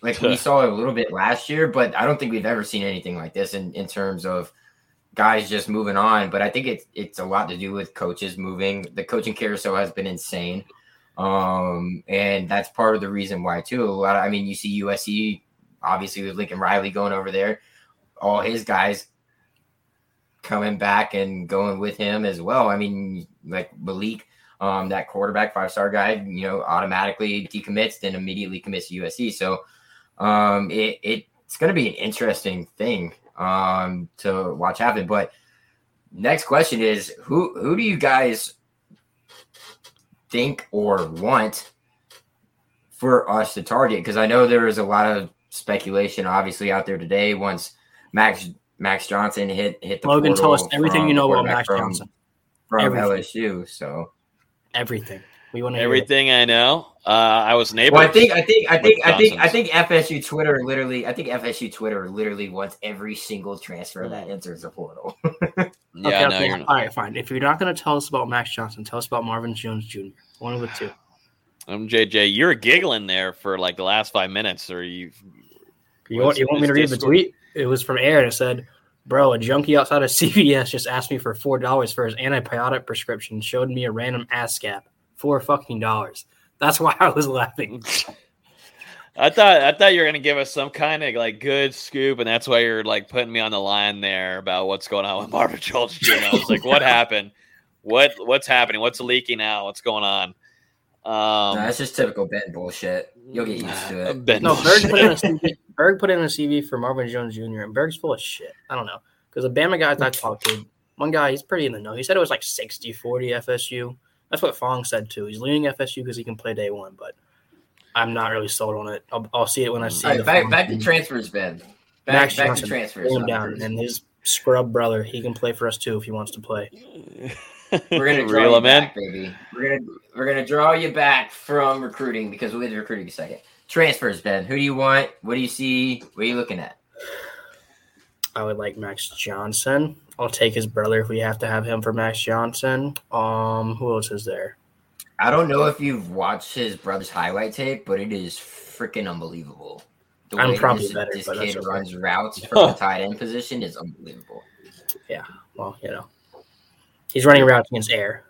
like we saw it a little bit last year, but I don't think we've ever seen anything like this in terms of guys just moving on. But I think it's a lot to do with coaches moving. The coaching carousel has been insane. And that's part of the reason why too. You see USC obviously with Lincoln Riley going over there, all his guys coming back and going with him as well. I mean, like Malik, that quarterback, 5-star guy, automatically decommits, then immediately commits to USC. So, it's going to be an interesting thing, to watch happen. But next question is who do you guys think or want for us to target? Because I know there is a lot of speculation obviously out there today once Max Johnson hit the Logan told us everything you know about Max Johnson from LSU. So everything we want to everything I know. I was an able. Well, I think FSU Twitter literally. I think FSU Twitter literally wants every single transfer that enters the portal. All right, fine. If you're not going to tell us about Max Johnson, tell us about Marvin Jones Jr. One of the two. JJ, you're giggling there for like the last 5 minutes, or you. You want me to read the tweet? It was from Aaron. It said, "Bro, a junkie outside of CVS just asked me for $4 for his antibiotic prescription. Showed me a random ASCAP. $4 fucking dollars." That's why I was laughing. I thought you were gonna give us some kind of like good scoop, and that's why you're like putting me on the line there about what's going on with Marvin Jones Jr. I was like, what happened? What's happening? What's leaking out? What's going on? That's just typical Ben bullshit. You'll get used to it. Berg put in a CV for Marvin Jones Jr. and Berg's full of shit. I don't know, because the Bama guys I talked to, one guy he's pretty in the know. He said it was like 60-40 FSU. That's what Fong said, too. He's leaving FSU because he can play day one, but I'm not really sold on it. I'll see it when I see it. Back to transfers, Ben. Back to transfers. Down. And his scrub brother, he can play for us, too, if he wants to play. We're going to draw you back, baby. We're gonna draw you back from recruiting because we'll get to recruiting in a second. Transfers, Ben. Who do you want? What do you see? What are you looking at? I would like Max Johnson. I'll take his brother if we have to have him for Max Johnson. Who else is there? I don't know if you've watched his brother's highlight tape, but it is freaking unbelievable. The way this kid runs routes from the tight end position is unbelievable. Yeah, well, he's running routes against air.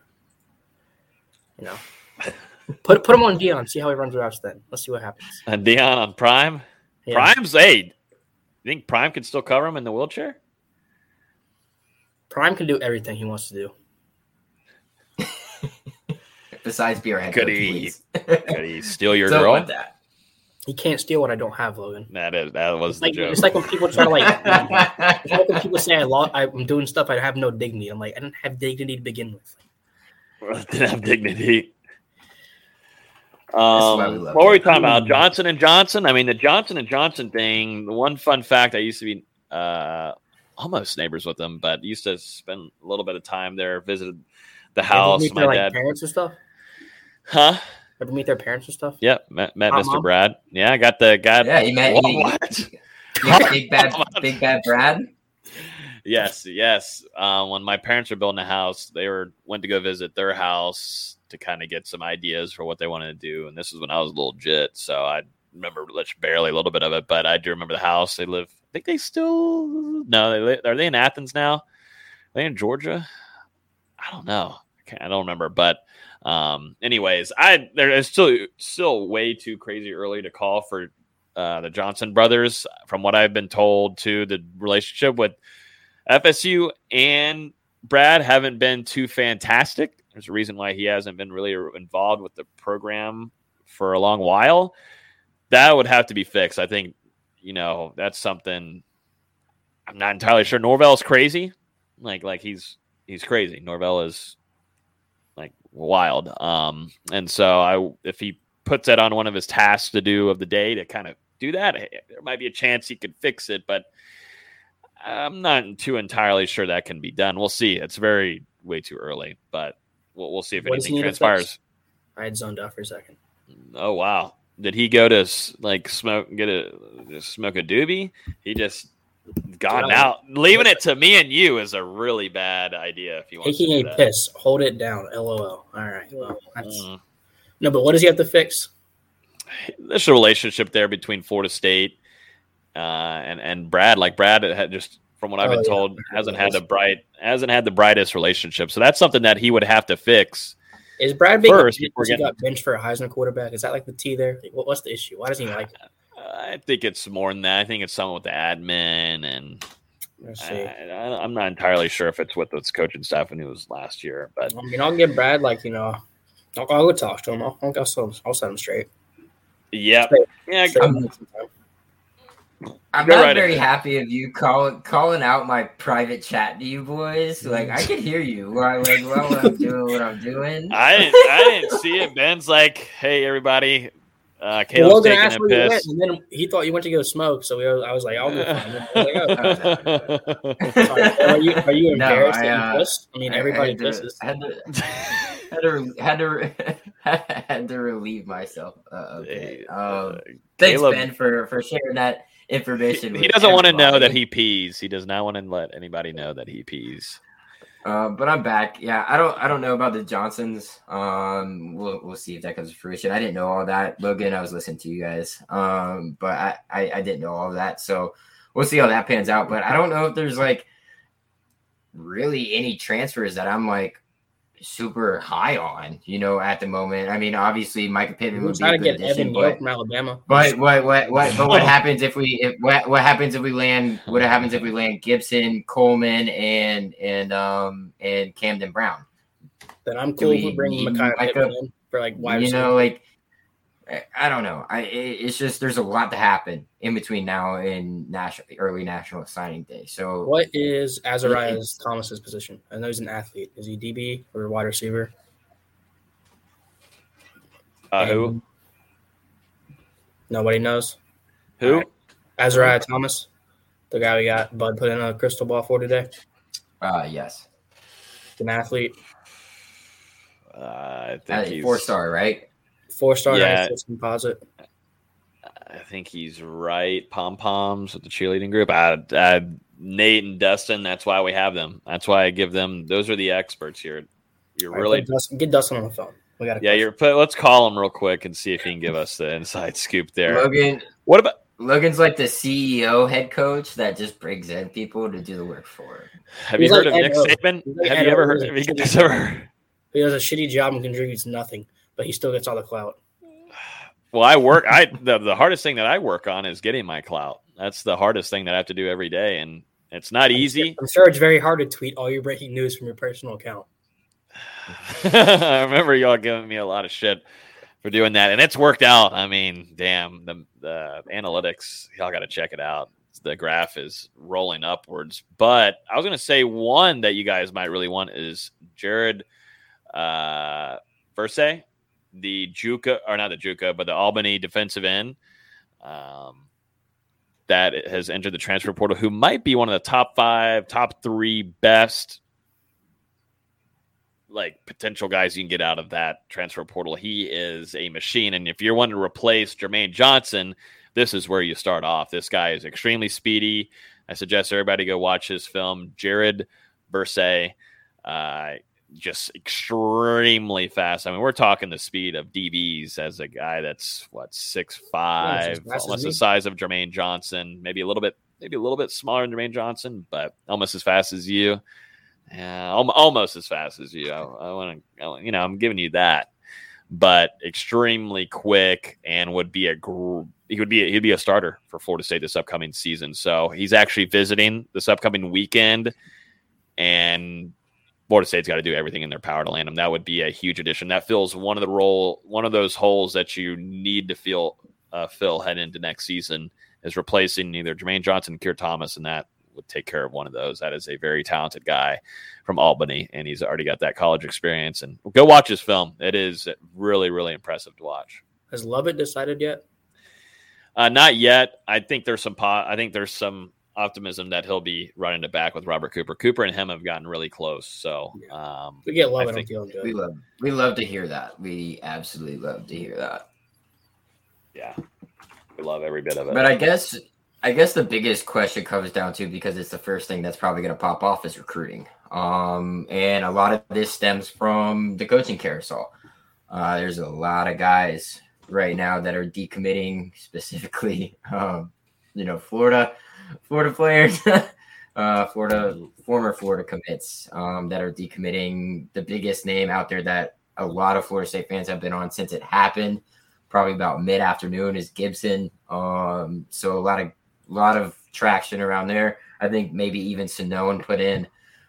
Put him on Deion. See how he runs routes then. Let's see what happens. And Deion on Prime? Yeah. Prime's aid. You think Prime could still cover him in the wheelchair? Prime can do everything he wants to do. Besides be our head coach, please. Could he steal your girl? Want that. He can't steal what I don't have, Logan. That was the joke. It's like when people try to it's like when people say I'm doing stuff I have no dignity. I'm like, I didn't have dignity to begin with. I didn't have dignity. What were we talking about? Johnson and Johnson? I mean, the Johnson and Johnson thing, the one fun fact, I used to be almost neighbors with them, but used to spend a little bit of time there, visited the house. Meet my dad. Parents and stuff? Huh? Ever meet their parents and stuff? Yeah, met Mr. Brad. Yeah, I got the guy. Yeah, he met Big Bad Brad. Yes. When my parents were building a house, they went to go visit their house to kind of get some ideas for what they wanted to do. And this is when I was legit, so I remember barely a little bit of it, but I do remember the house. They live, I think they still, are they in Athens now? Are they in Georgia? I don't know. I don't remember. But anyways, it's still way too crazy early to call for the Johnson brothers. From what I've been told, to the relationship with FSU and Brad haven't been too fantastic. There's a reason why he hasn't been really involved with the program for a long while. That would have to be fixed. I think that's something I'm not entirely sure. Norvell's crazy. Like he's crazy. Norvell is like wild. And so if he puts that on one of his tasks to do of the day to kind of do that, there might be a chance he could fix it, but I'm not too entirely sure that can be done. We'll see. It's way too early, but we'll see if anything transpires. I had zoned out for a second. Oh, wow. Did he go to smoke a doobie? He just God, now leaving it to me and you is a really bad idea. If you want taking a piss, hold it down. LOL. All right. Well, that's, no, but what does he have to fix? There's a relationship there between Florida State and Brad. Like Brad had just, from what I've been told, hasn't had the brightest relationship. So that's something that he would have to fix. Is Brad being first? He got benched for a Heisman quarterback. Is that like the T there? What's the issue? Why doesn't he like it? I think it's more than that. I think it's something with the admin, and I'm not entirely sure if it's with his coaching staff when he was last year. But I mean, I'll give Brad, like, you know, I'll go talk to him. I'll set him straight. Yeah, I'm not very happy of you calling out my private chat to you boys. Like, I could hear you while I'm doing what I'm doing. I didn't see it. Ben's like, "Hey, everybody." Caleb's taking a piss. And then he thought you went to go smoke, so I was like, I'll go Are you embarrassed that you pissed? I mean, everybody pisses. I had to relieve myself. Thanks, Caleb, Ben, for sharing that information. He doesn't want to know that he pees. He does not want to let anybody know that he pees. But I'm back. Yeah, I don't know about the Johnsons. We'll see if that comes to fruition. I didn't know all that, Logan. I was listening to you guys. But I didn't know all of that, so we'll see how that pans out. But I don't know if there's like really any transfers that I'm like super high on, you know, at the moment. I mean, obviously, Micah Pittman would be a good addition, but from Alabama. But what happens if we land Gibson, Coleman, and Camden Brown? Then I'm cool with bringing Micah in for like wide receiver. You know, like I don't know. It's just there's a lot to happen in between now and early National Signing Day. So what is Azariah Thomas's position? I know he's an athlete. Is he DB or a wide receiver? Who? Nobody knows. Who? Right. Azariah Thomas, the guy we got Bud put in a crystal ball for today. Yes. An athlete. I think he's 4-star, right? 4-star, yeah. Composite. I think he's right. Pom Poms with the cheerleading group. Nate and Dustin. That's why we have them. That's why I give them. Those are the experts here. You're right, really get Dustin on the phone. We got. Yeah, let's call him real quick and see if he can give us the inside scoop there. Logan, what about Logan's like the CEO head coach that just brings in people to do the work for him. Have you heard of Nick Saban? Have you ever heard of him? He does a shitty job and contributes nothing, but he still gets all the clout. Well, the hardest thing that I work on is getting my clout. That's the hardest thing that I have to do every day, and it's not easy. I'm sure it's very hard to tweet all your breaking news from your personal account. I remember y'all giving me a lot of shit for doing that, and it's worked out. I mean, damn, the analytics, y'all got to check it out. The graph is rolling upwards. But I was going to say one that you guys might really want is Jared Verse. The Albany defensive end that has entered the transfer portal, who might be one of the top 3 best like potential guys you can get out of that transfer portal. He is a machine. And if you're wanting to replace Jermaine Johnson, this is where you start off. This guy is extremely speedy. I suggest everybody go watch his film, Jared Verse. Just extremely fast. I mean, we're talking the speed of DBs as a guy that's 6'5", almost the size of Jermaine Johnson, maybe a little bit smaller than Jermaine Johnson, but almost as fast as you. Almost as fast as you. I want to, you know, I'm giving you that, but extremely quick and would be he'd be a starter for Florida State this upcoming season. So he's actually visiting this upcoming weekend, and Florida State's got to do everything in their power to land him. That would be a huge addition. That fills one of those holes that you need to fill head into next season, is replacing either Jermaine Johnson or Keir Thomas, and that would take care of one of those. That is a very talented guy from Albany, and he's already got that college experience. And go watch his film. It is really, really impressive to watch. Has Lovett decided yet? Not yet. I think there's some optimism that he'll be running it back with Robert Cooper. Cooper and him have gotten really close. So we get love. We love to hear that. We absolutely love to hear that. Yeah, we love every bit of it. But I guess I guess the biggest question comes down to, because it's the first thing that's probably going to pop off, is recruiting. And a lot of this stems from the coaching carousel. There's a lot of guys right now that are decommitting, specifically, Florida players, former Florida commits that are decommitting. The biggest name out there that a lot of Florida State fans have been on since it happened, probably about mid-afternoon, is Gibson. So a lot of traction around there. I think maybe even Sinone put in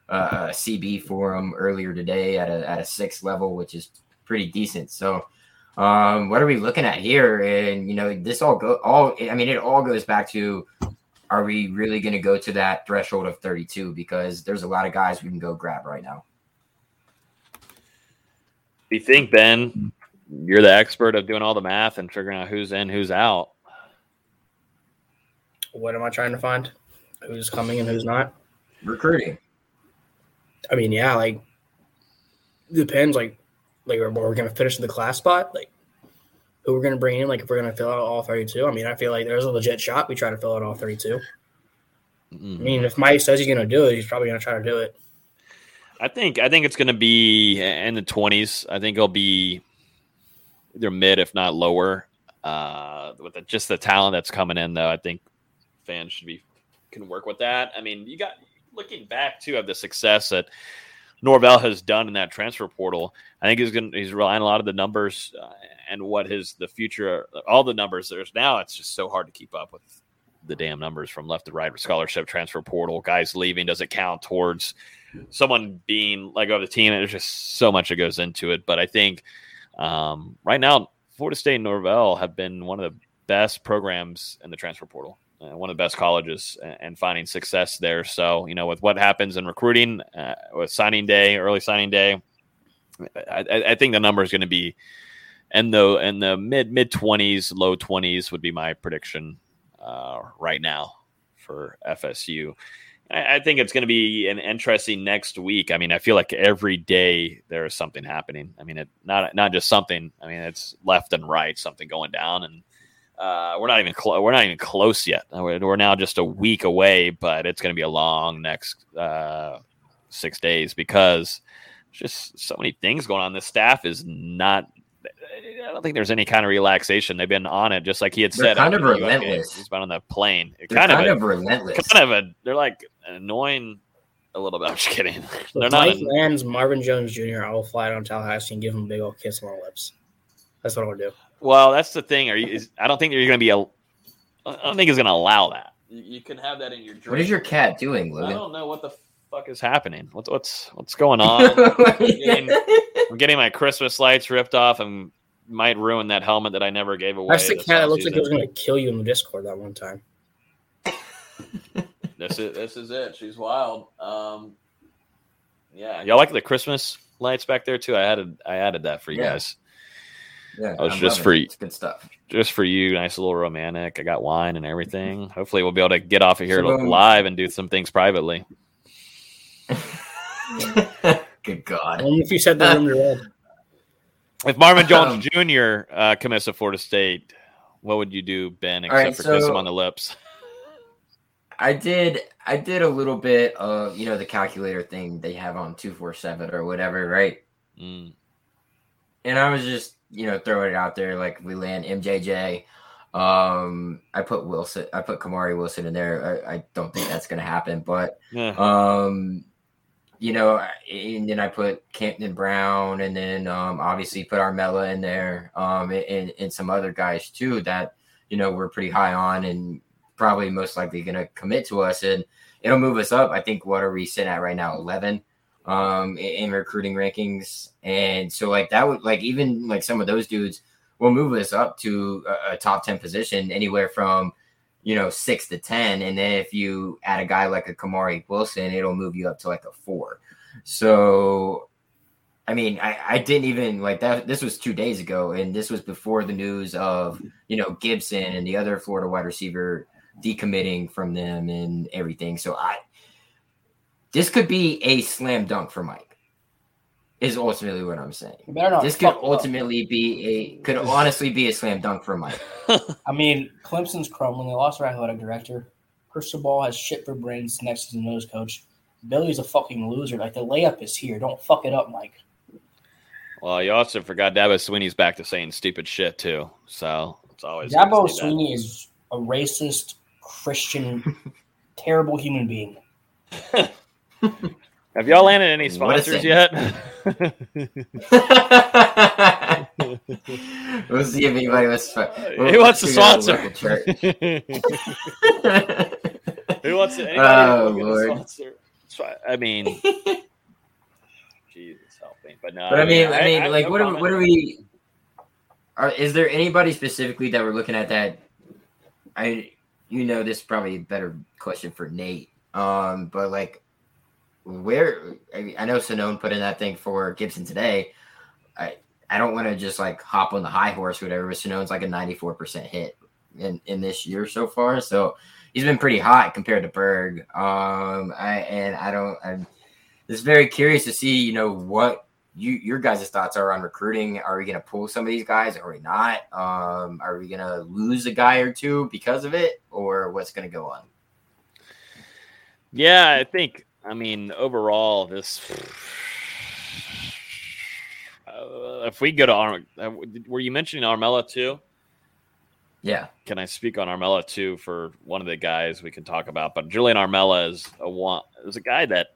a CB for him earlier today at a sixth level, which is pretty decent. So what are we looking at here? And, this it all goes back to, are we really going to go to that threshold of 32? Because there's a lot of guys we can go grab right now. Do you think, Ben, you're the expert of doing all the math and figuring out who's in, who's out? What am I trying to find? Who's coming and who's not? Recruiting. I mean, yeah, depends. Like we're going to finish the class spot. Like, who we're going to bring in? Like, if we're going to fill out all 32. I mean, I feel like there's a legit shot we try to fill out all 32. Mm-hmm. I mean, if Mike says he's going to do it, he's probably going to try to do it. I think it's going to be in the 20s. I think it'll be either mid, if not lower. With just the talent that's coming in, though, I think fans can work with that. I mean, you got, looking back too, of the success that Norvell has done in that transfer portal. I think he's relying a lot of the numbers and what is the future, all the numbers there's now. It's just so hard to keep up with the damn numbers from left to right, scholarship, transfer portal, guys leaving. Does it count towards someone being let go of the team? There's just so much that goes into it. But I think right now, Florida State and Norvell have been one of the best programs in the transfer portal, one of the best colleges, and finding success there. So, with what happens in recruiting, with signing day, early signing day, I think the number is going to be in the mid 20s, low 20s would be my prediction right now for FSU. I think it's going to be an interesting next week. I mean, I feel like every day there is something happening. I mean, not just something. I mean, it's left and right, something going down, and we're not even close yet. We're now just a week away, but it's going to be a long next 6 days, because there's just so many things going on. The staff is not. I don't think there's any kind of relaxation. They've been on it, just like he had said. Kind of relentless. He's been on the plane. Kind of relentless. They're like annoying a little bit. I'm just kidding. They're not. Mike Lands, Marvin Jones Jr. I will fly down Tallahassee and give him a big old kiss on the lips. That's what I will do. Well, that's the thing. I don't think you're going to be. I don't think he's going to allow that. You can have that in your dream. What is your cat doing, Logan? I don't know what the fuck is happening. What's going on? I'm getting my Christmas lights ripped off, and might ruin that helmet that I never gave away. That's the cat that looks like it was going to kill you in the Discord that one time. This is it. She's wild. Yeah, y'all like the Christmas lights back there too. I added that for you guys. Yeah, it was just for you. It's good stuff. Just for you, nice little romantic. I got wine and everything. Hopefully, we'll be able to get off of here live and do some things privately. Good God! Only if you said that in the red. If Marvin Jones Jr. Commits to Florida State, what would you do, Ben, except kiss him on the lips? I did a little bit of the calculator thing they have on 247 or whatever, right? Mm. And I was just throwing it out there, like we land MJJ. I put Kamari Wilson in there. I don't think that's going to happen, but and then I put Campton Brown, and then obviously put Armella in there, and some other guys too that we're pretty high on and probably most likely going to commit to us, and it'll move us up. I think what are we sitting at right now, 11 in recruiting rankings, and so that would even some of those dudes will move us up to a top 10 position, anywhere from 6 to 10, and then if you add a guy like a Kamari Wilson, it'll move you up to a 4. So, I mean, I didn't even that. This was 2 days ago, and this was before the news of Gibson and the other Florida wide receiver decommitting from them and everything. So, this could be a slam dunk for Mike. is ultimately what I'm saying. This could ultimately honestly be a slam dunk for Mike. I mean, Clemson's crumbling. They lost their athletic director. Cristobal has shit for brains next to the nose coach. Billy's a fucking loser. Like, the layup is here. Don't fuck it up, Mike. Well, you also forgot Dabo Sweeney's back to saying stupid shit, too. So it's always Dabo Sweeney is a racist, Christian, terrible human being. Have y'all landed any sponsors yet? We'll see if anybody wants to sponsor. Who wants to? Oh, Lord. I mean, Jesus help me. But no. But I mean, like, what are we? Is there anybody specifically that we're looking at that? This is probably a better question for Nate. But like. I know Sanone put in that thing for Gibson today. I don't want to just like hop on the high horse or whatever, but Sanone's like a 94% hit in this year so far. So he's been pretty hot compared to Berg. I'm just very curious to see, what your guys' thoughts are on recruiting. Are we going to pull some of these guys or are we not? Are we going to lose a guy or two because of it, or what's going to go on? Yeah, I mean, overall, this. If we go to were you mentioning Armella too? Yeah. Can I speak on Armella too for one of the guys we can talk about? But Julian Armella is a guy that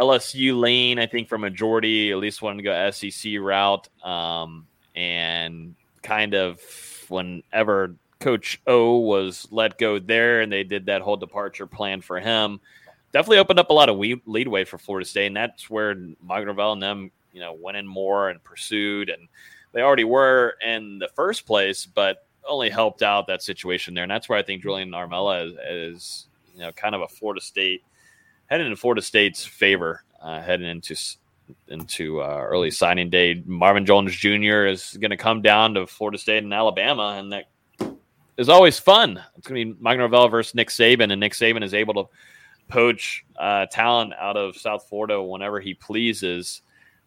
LSU lane, I think, for majority at least wanted to go SEC route, and kind of whenever Coach O was let go there, and they did that whole departure plan for him. Definitely opened up a lot of leadway for Florida State, and that's where Mike Norvell and them, went in more and pursued, and they already were in the first place, but only helped out that situation there. And that's where I think Julian Armella is kind of a Florida State heading into Florida State's favor, heading into early signing day. Marvin Jones Jr. is going to come down to Florida State and Alabama, and that is always fun. It's going to be Mike Norvell versus Nick Saban, and Nick Saban is able to poach talent out of South Florida whenever he pleases.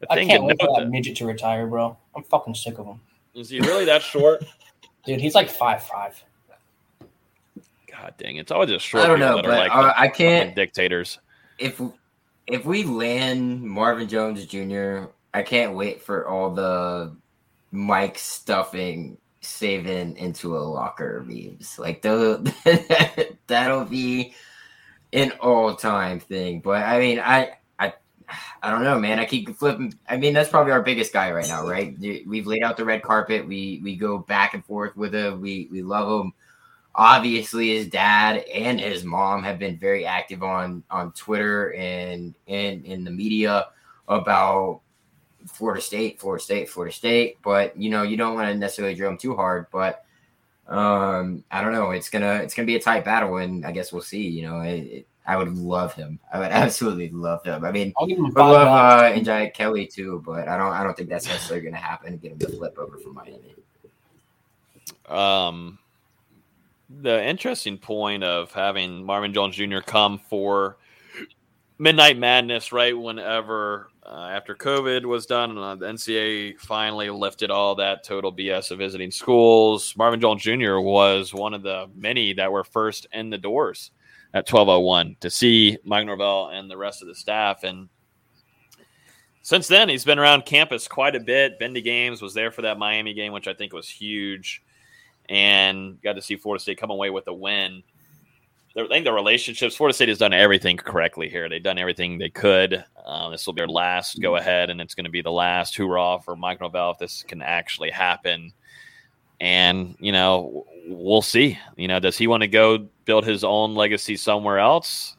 I can't wait for that midget to retire, bro. I'm fucking sick of him. Is he really that short? Dude, he's like 5'5". God dang, it's always just short. I don't know, but I can't. Dictators. If we land Marvin Jones Jr., I can't wait for all the Mike stuffing Saban into a locker memes. Like that'll be an all-time thing. But I mean, I don't know, man. I keep flipping. I mean, that's probably our biggest guy right now, right? We've laid out the red carpet. We go back and forth with him. We love him. Obviously, his dad and his mom have been very active on Twitter and in the media about Florida State. But you don't want to necessarily drill him too hard, but. I don't know. It's gonna be a tight battle, and I guess we'll see. I would love him. I would absolutely love him. I mean, I love N'Jai Kelly too, but I don't think that's necessarily gonna happen. Get him to flip over from Miami. The interesting point of having Marvin Jones Jr. come for Midnight Madness, right? Whenever after COVID was done, and the NCAA finally lifted all that total BS of visiting schools, Marvin Jones Jr. was one of the many that were first in the doors at 12:01 to see Mike Norvell and the rest of the staff. And since then, he's been around campus quite a bit. Been to games, was there for that Miami game, which I think was huge, and got to see Florida State come away with a win. I think the relationships, Florida State has done everything correctly here. They've done everything they could. This will be their last go ahead, and it's going to be the last hoorah for Mike Norvell if this can actually happen. And, we'll see. Does he want to go build his own legacy somewhere else?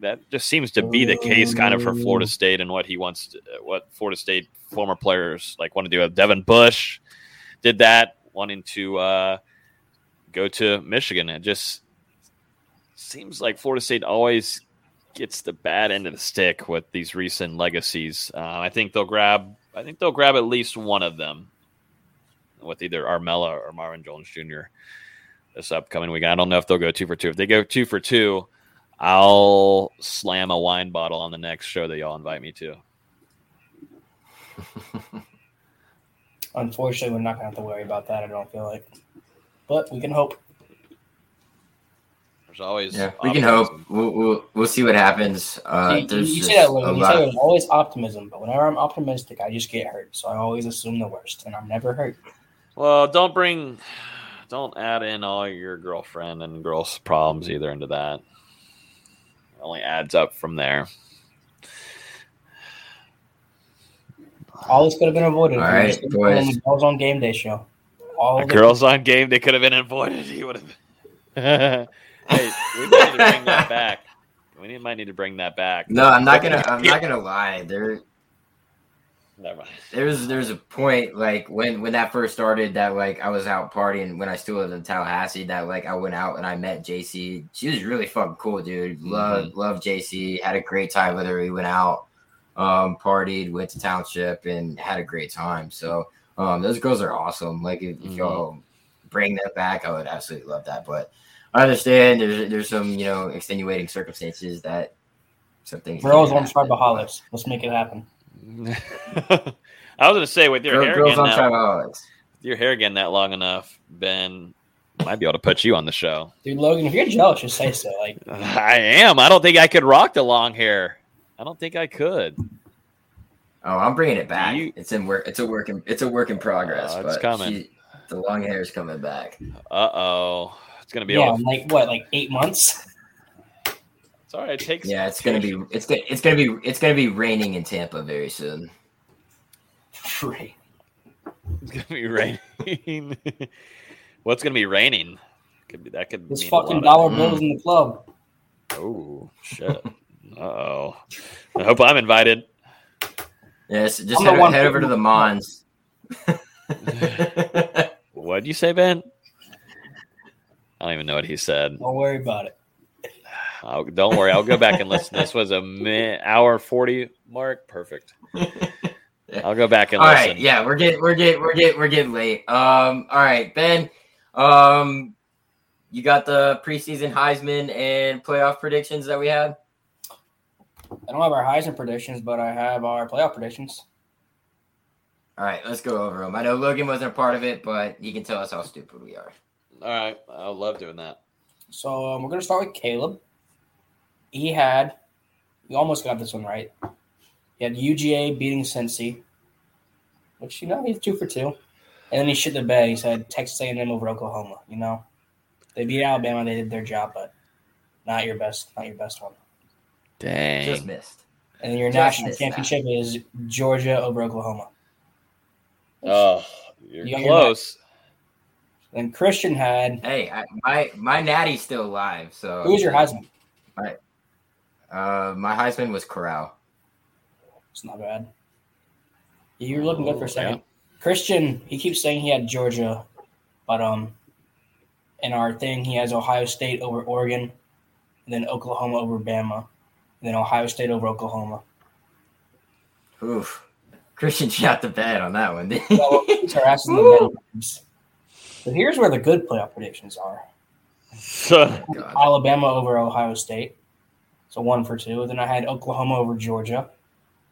That just seems to be the case kind of for Florida State and what he wants to, what Florida State former players like want to do. Devin Bush did that, wanting to go to Michigan. It just seems like Florida State always gets the bad end of the stick with these recent legacies. I think they'll grab at least one of them with either Armella or Marvin Jones Jr. this upcoming week. I don't know if they'll go 2 for 2. If they go 2 for 2, I'll slam a wine bottle on the next show that y'all invite me to. Unfortunately, we're not going to have to worry about that, I don't feel like. But we can hope. There's always we can hope. We'll see what happens. You say that, Logan. You say there's always optimism, but whenever I'm optimistic, I just get hurt. So I always assume the worst, and I'm never hurt. Well, don't add in all your girlfriend and girls' problems either into that. It only adds up from there. All this could have been avoided. All right, boys. On the Girls on Game Day show. All the Girls on Game Day could have been avoided. He would have. Hey, we might need to bring that back. We might need to bring that back. No, I'm not gonna lie. There's a point like when that first started that like I was out partying when I still lived in Tallahassee that like I went out and I met JC. She was really fucking cool, dude. Loved JC. Had a great time with her. We went out, partied, went to Township, and had a great time. So those girls are awesome. Like if y'all bring that back, I would absolutely love that. But I understand there's some, you know, extenuating circumstances that some things. Girls on Tribeaholics. Let's make it happen. I was going to say, with your hair again that long enough, Ben, I might be able to put you on the show. Dude, Logan, if you're jealous, just say so. Like I am. I don't think I could rock the long hair. I don't think I could. Oh, I'm bringing it back. It's a work in progress. It's coming. The long hair is coming back. Uh-oh. It's gonna be like 8 months. It's all right. It takes it's gonna be raining in Tampa very soon. It's gonna be raining. What's gonna be raining? Could be. There's fucking dollar bills in the club. Oh shit! Uh-oh. I hope I'm invited. Yes, just head over to the Mons. What'd you say, Ben? I don't even know what he said. Don't worry about it. Don't worry. I'll go back and listen. This was hour 40 mark. Perfect. I'll go back and listen. All right. Yeah, we're getting late. All right, Ben. You got the preseason Heisman and playoff predictions that we had? I don't have our Heisman predictions, but I have our playoff predictions. All right, let's go over them. I know Logan wasn't a part of it, but he can tell us how stupid we are. All right. I love doing that. So we're going to start with Caleb. You almost got this one right. He had UGA beating Cincy, which, you know, he's 2 for 2. And then he shit the bed. He said Texas A&M over Oklahoma, you know. They beat Alabama. They did their job, but not your best one. Dang. Just missed. And then your national championship is Georgia over Oklahoma. Oh, you're close. And Christian had. Hey, my natty's still alive. So who's your Heisman? My Heisman was Corral. It's not bad. You were looking good for a second. Yeah. Christian, he keeps saying he had Georgia, but in our thing he has Ohio State over Oregon, and then Oklahoma over Bama, and then Ohio State over Oklahoma. Oof! Christian shot the bed on that one. He's harassing the bed. So here's where the good playoff predictions are. Alabama over Ohio State. So 1 for 2. Then I had Oklahoma over Georgia.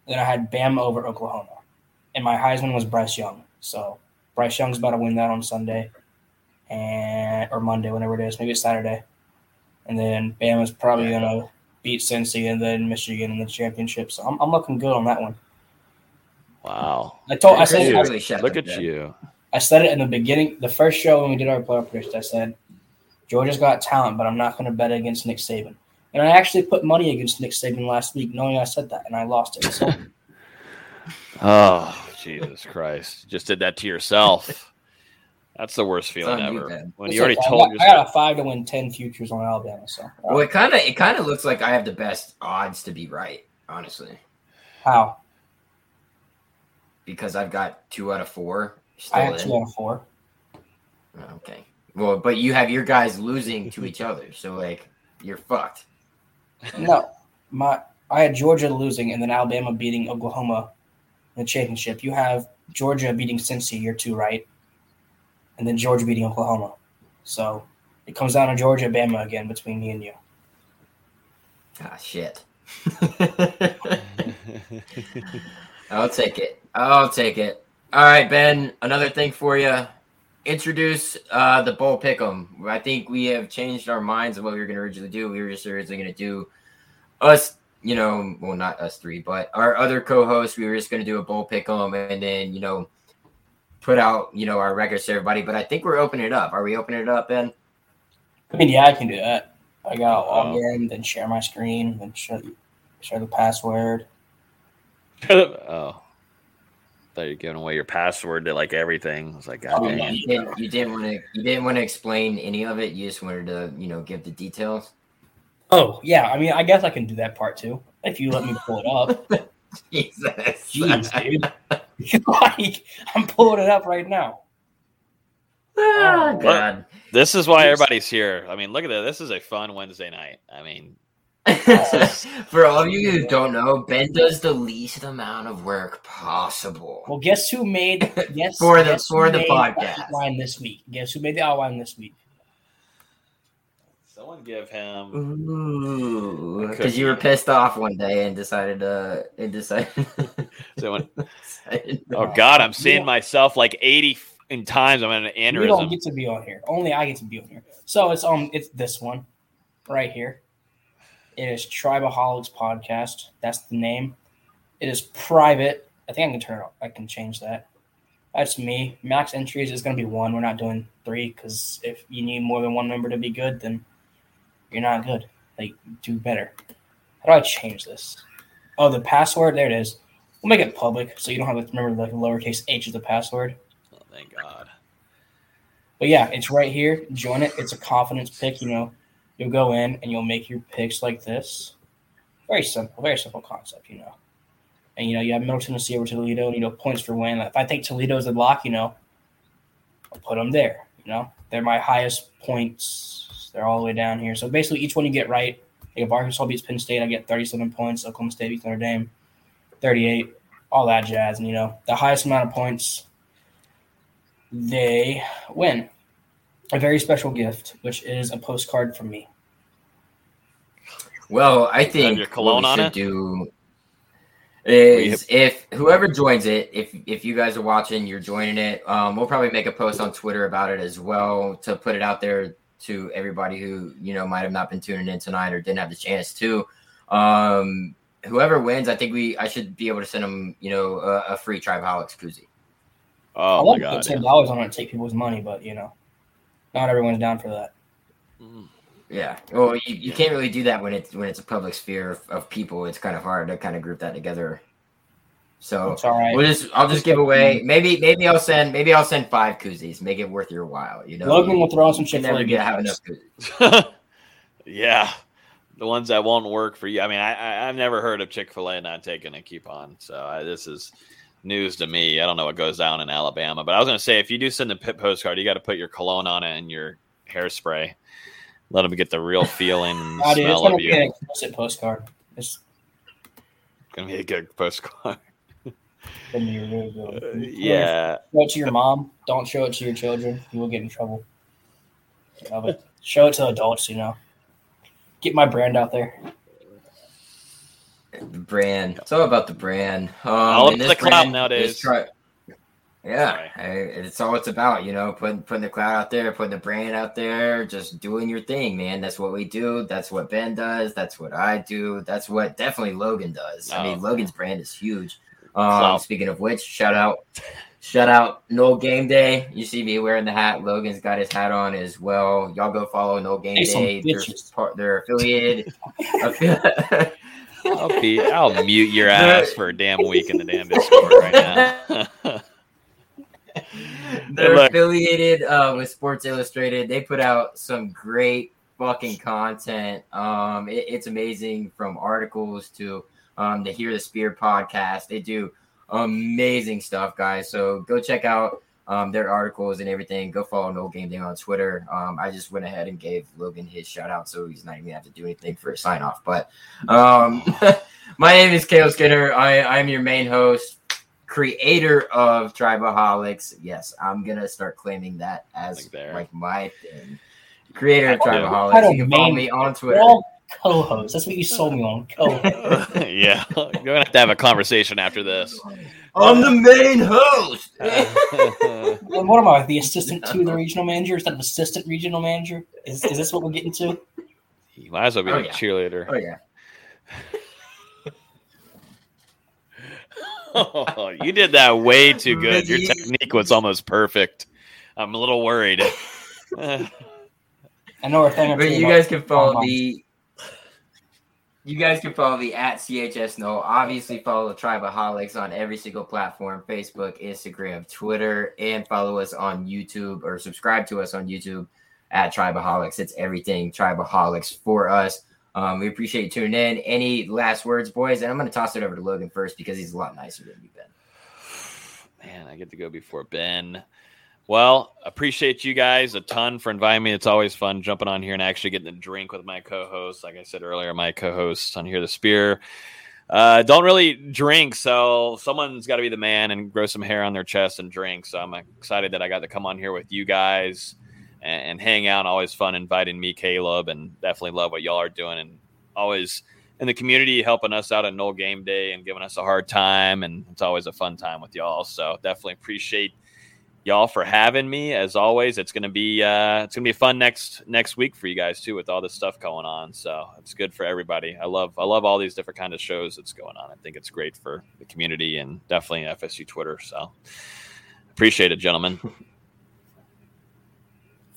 Then I had Bama over Oklahoma. And my Heisman was Bryce Young. So Bryce Young's about to win that on Sunday or Monday, whenever it is. Maybe it's Saturday. And then Bama's probably going to beat Cincy and then Michigan in the championship. So I'm looking good on that one. Wow. I said it in the beginning, the first show when we did our playoff predictions. I said, Georgia's got talent, but I'm not going to bet against Nick Saban. And I actually put money against Nick Saban last week knowing I said that, and I lost it. So. Oh, Jesus Christ. You just did that to yourself. That's the worst feeling ever. I got a 5 to win 10 futures on Alabama. So. Well, it kind of looks like I have the best odds to be right, honestly. How? Because I've got 2 out of 4. I had 2 out of 4. Okay. Well, but you have your guys losing to each other, so like you're fucked. No, I had Georgia losing and then Alabama beating Oklahoma in the championship. You have Georgia beating Cincy, you're 2 right, and then Georgia beating Oklahoma. So it comes down to Georgia, Bama again between me and you. Ah, shit. I'll take it. All right, Ben, another thing for you. Introduce the bowl pick'em. I think we have changed our minds of what we were going to originally do. We were just originally going to do not us three, but our other co-hosts. We were just going to do a bowl pick'em and then, put out, our records to everybody. But I think we're opening it up. Are we opening it up, Ben? I mean, yeah, I can do that. I got to log in, then share my screen, then share the password. Oh. I thought you were giving away your password to everything. I was like, God damn. You didn't want to explain any of it. You just wanted to, give the details. Oh yeah, I mean, I guess I can do that part too if you let me pull it up. Jesus, jeez, dude, I'm pulling it up right now. Oh, God, this is why everybody's here. I mean, look at this. This is a fun Wednesday night. I mean. For all of you who don't know, Ben does the least amount of work possible. Well, guess who made the podcast outline this week? Guess who made the outline this week? Someone give him. Ooh, because you were pissed off one day and decided. Someone. Oh God, I'm seeing myself like 80 in times. I'm in an aneurysm. You don't get to be on here. Only I get to be on here. So it's this one right here. It is Tribeaholics Podcast. That's the name. It is private. I think I can turn it off. I can change that. That's me. Max entries is going to be one. We're not doing three because if you need more than one member to be good, then you're not good. Do better. How do I change this? Oh, the password. There it is. We'll make it public so you don't have to remember the lowercase h is the password. Oh, thank God. But, yeah, it's right here. Join it. It's a confidence pick, You'll go in and you'll make your picks like this. Very simple concept, And, you have Middle Tennessee over Toledo and, points for win. If I think Toledo's a lock, I'll put them there, They're my highest points. They're all the way down here. So, basically, each one you get right. Like if Arkansas beats Penn State, I get 37 points. Oklahoma State beats Notre Dame, 38. All that jazz. And, the highest amount of points, they win. A very special gift, which is a postcard from me. Well, I think what we should do is if whoever joins it, if you guys are watching, you're joining it, we'll probably make a post on Twitter about it as well to put it out there to everybody who, might have not been tuning in tonight or didn't have the chance to. Whoever wins, I think I should be able to send them, a free Tribeaholics koozie. Oh, my God. I want to put $10 on it to take people's money, but, not everyone's down for that. Yeah. Well, you can't really do that when it's a public sphere of people. It's kind of hard to kind of group that together. So it's all right. I'll just give away. Maybe I'll send 5 koozies. Make it worth your while. Logan will throw some shit. Never get have enough koozies. Yeah, the ones that won't work for you. I mean, I've never heard of Chick-fil-A not taking a coupon. So this is news to me. I don't know what goes down in Alabama, but I was going to say, if you do send the postcard, you got to put your cologne on it and your hairspray. Let them get the real feeling and smell of you. It's going to be a postcard. It's going to be a good postcard. Yeah. Show it to your mom. Don't show it to your children. You will get in trouble. But show it to adults, Get my brand out there. The brand. It's all about the brand. All in the cloud nowadays. Yeah, it's all it's about. Putting the cloud out there, putting the brand out there, just doing your thing, man. That's what we do. That's what Ben does. That's what I do. That's what definitely Logan does. I mean, Logan's brand is huge. Speaking of which, shout out No Game Day. You see me wearing the hat. Logan's got his hat on as well. Y'all go follow No Game Day. They're affiliated. I'll mute your ass for a damn week in the damn Discord right now. They're affiliated with Sports Illustrated. They put out some great fucking content. It's amazing, from articles to the Hear the Spear podcast. They do amazing stuff, guys. So go check out their articles and everything. Go follow No Game Day on Twitter. I just went ahead and gave Logan his shout out, so he's not even gonna have to do anything for a sign off. But my name is Cale Skinner. I'm your main host, creator of Tribeaholics. Yes, I'm gonna start claiming that as my thing. Creator of Tribeaholics. You can follow me on Twitter. co-host. That's what you sold me on, co-host. Yeah, you're going to have a conversation after this. I'm the main host. What am I, the assistant to the regional manager instead of assistant regional manager? Is this what we're getting to? You might as well be a cheerleader. Oh, yeah. Oh, you did that way too good. Your technique was almost perfect. I'm a little worried. I know our thing. But you guys can follow the. You guys can follow the @CHS Noel. Obviously, follow the Tribeaholics on every single platform: Facebook, Instagram, Twitter, and follow us on YouTube or subscribe to us on YouTube at Tribeaholics. It's everything Tribeaholics for us. We appreciate you tuning in. Any last words, boys? And I'm going to toss it over to Logan first because he's a lot nicer than you, Ben. Man, I get to go before Ben. Well, appreciate you guys a ton for inviting me. It's always fun jumping on here and actually getting a drink with my co-host. Like I said earlier, my co-host on here, the Spear, don't really drink. So someone's got to be the man and grow some hair on their chest and drink. So I'm excited that I got to come on here with you guys and hang out. Always fun inviting me, Caleb, and definitely love what y'all are doing and always in the community helping us out at Noel Game Day and giving us a hard time, and it's always a fun time with y'all. So definitely appreciate y'all for having me. As always, it's gonna be fun next week for you guys too with all this stuff going on. So it's good for everybody. I love all these different kind of shows that's going on. I think it's great for the community and definitely FSU Twitter. So appreciate it, gentlemen.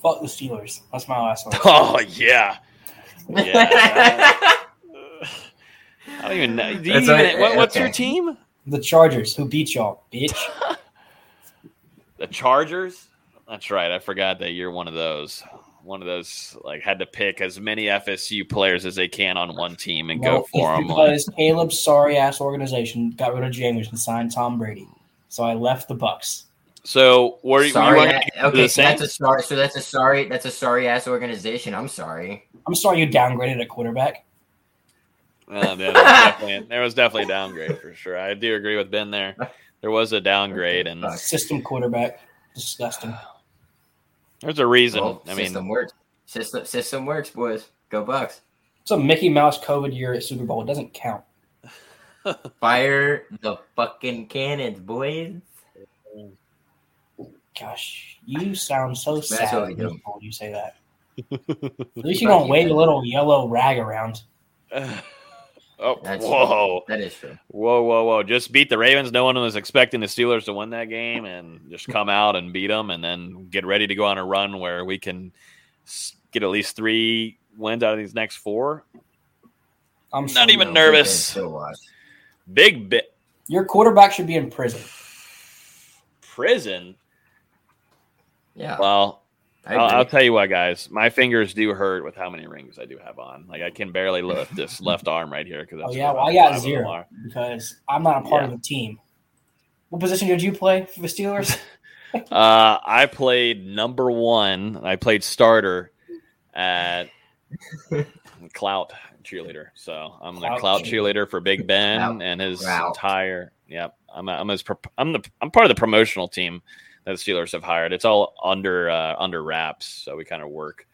Fuck the Steelers. That's my last one. Oh, yeah. I don't even know. What's your team? The Chargers, who beat y'all, bitch. The Chargers? That's right. I forgot that you're one of those. One of those, like, had to pick as many FSU players as they can on one team and go for them. Because Caleb's sorry-ass organization got rid of Jameis and signed Tom Brady. So I left the Bucs. So were you okay? So that's a sorry ass organization. I'm sorry you downgraded a quarterback. Oh, man, there was definitely a downgrade for sure. I do agree with Ben there. There was a downgrade and system quarterback. Disgusting. There's a reason. Well, I mean, system works, boys. Go Bucs. It's a Mickey Mouse COVID year at Super Bowl. It doesn't count. Fire the fucking cannons, boys. Gosh, you sound so sad when you say that. At least you're going to wave a little yellow rag around. Whoa. True. That is true. Whoa. Just beat the Ravens. No one was expecting the Steelers to win that game and just come out and beat them and then get ready to go on a run where we can get at least 3 wins out of these next 4. I'm not even nervous. Big bit. Your quarterback should be in prison. Prison? Yeah. Well, I'll tell you what, guys. My fingers do hurt with how many rings I do have on. Like, I can barely lift this left arm right here. I got 0 because I'm not a part of the team. What position did you play for the Steelers? I played number 1. I played starter at Clout Cheerleader. So I'm the Clout Cheerleader for Big Ben and his entire. Yep, I'm part of the promotional team that the Steelers have hired. It's all under wraps, so we kind of work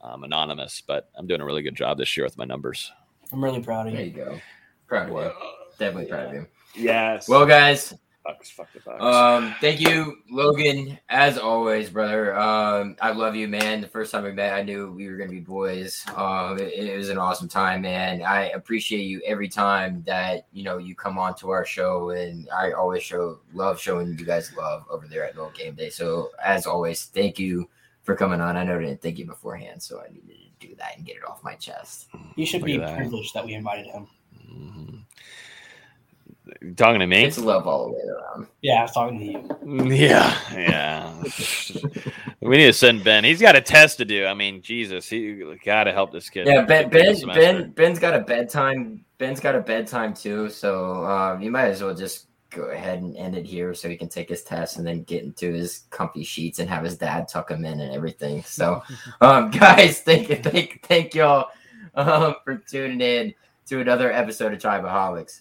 anonymous. But I'm doing a really good job this year with my numbers. I'm really proud of you. There you go. Proud of you. Definitely proud of you. Yes. Well, guys. Fuck the Bucks. Thank you, Logan, as always, brother. I love you, man. The first time we met, I knew we were going to be boys. It was an awesome time, man. I appreciate you every time that, you come on to our show, and I always love showing you guys love over there at Noel Game Day. So, as always, thank you for coming on. I know I didn't thank you beforehand, so I needed to do that and get it off my chest. You should be privileged that we invited him. Mm-hmm. You talking to me? It's love all the way around. Yeah, I was talking to you. Yeah. We need to send Ben. He's got a test to do. I mean, Jesus, he got to help this kid. Yeah, Ben's got a bedtime too. So you might as well just go ahead and end it here so he can take his test and then get into his comfy sheets and have his dad tuck him in and everything. So, guys, thank y'all for tuning in to another episode of Tribeaholics.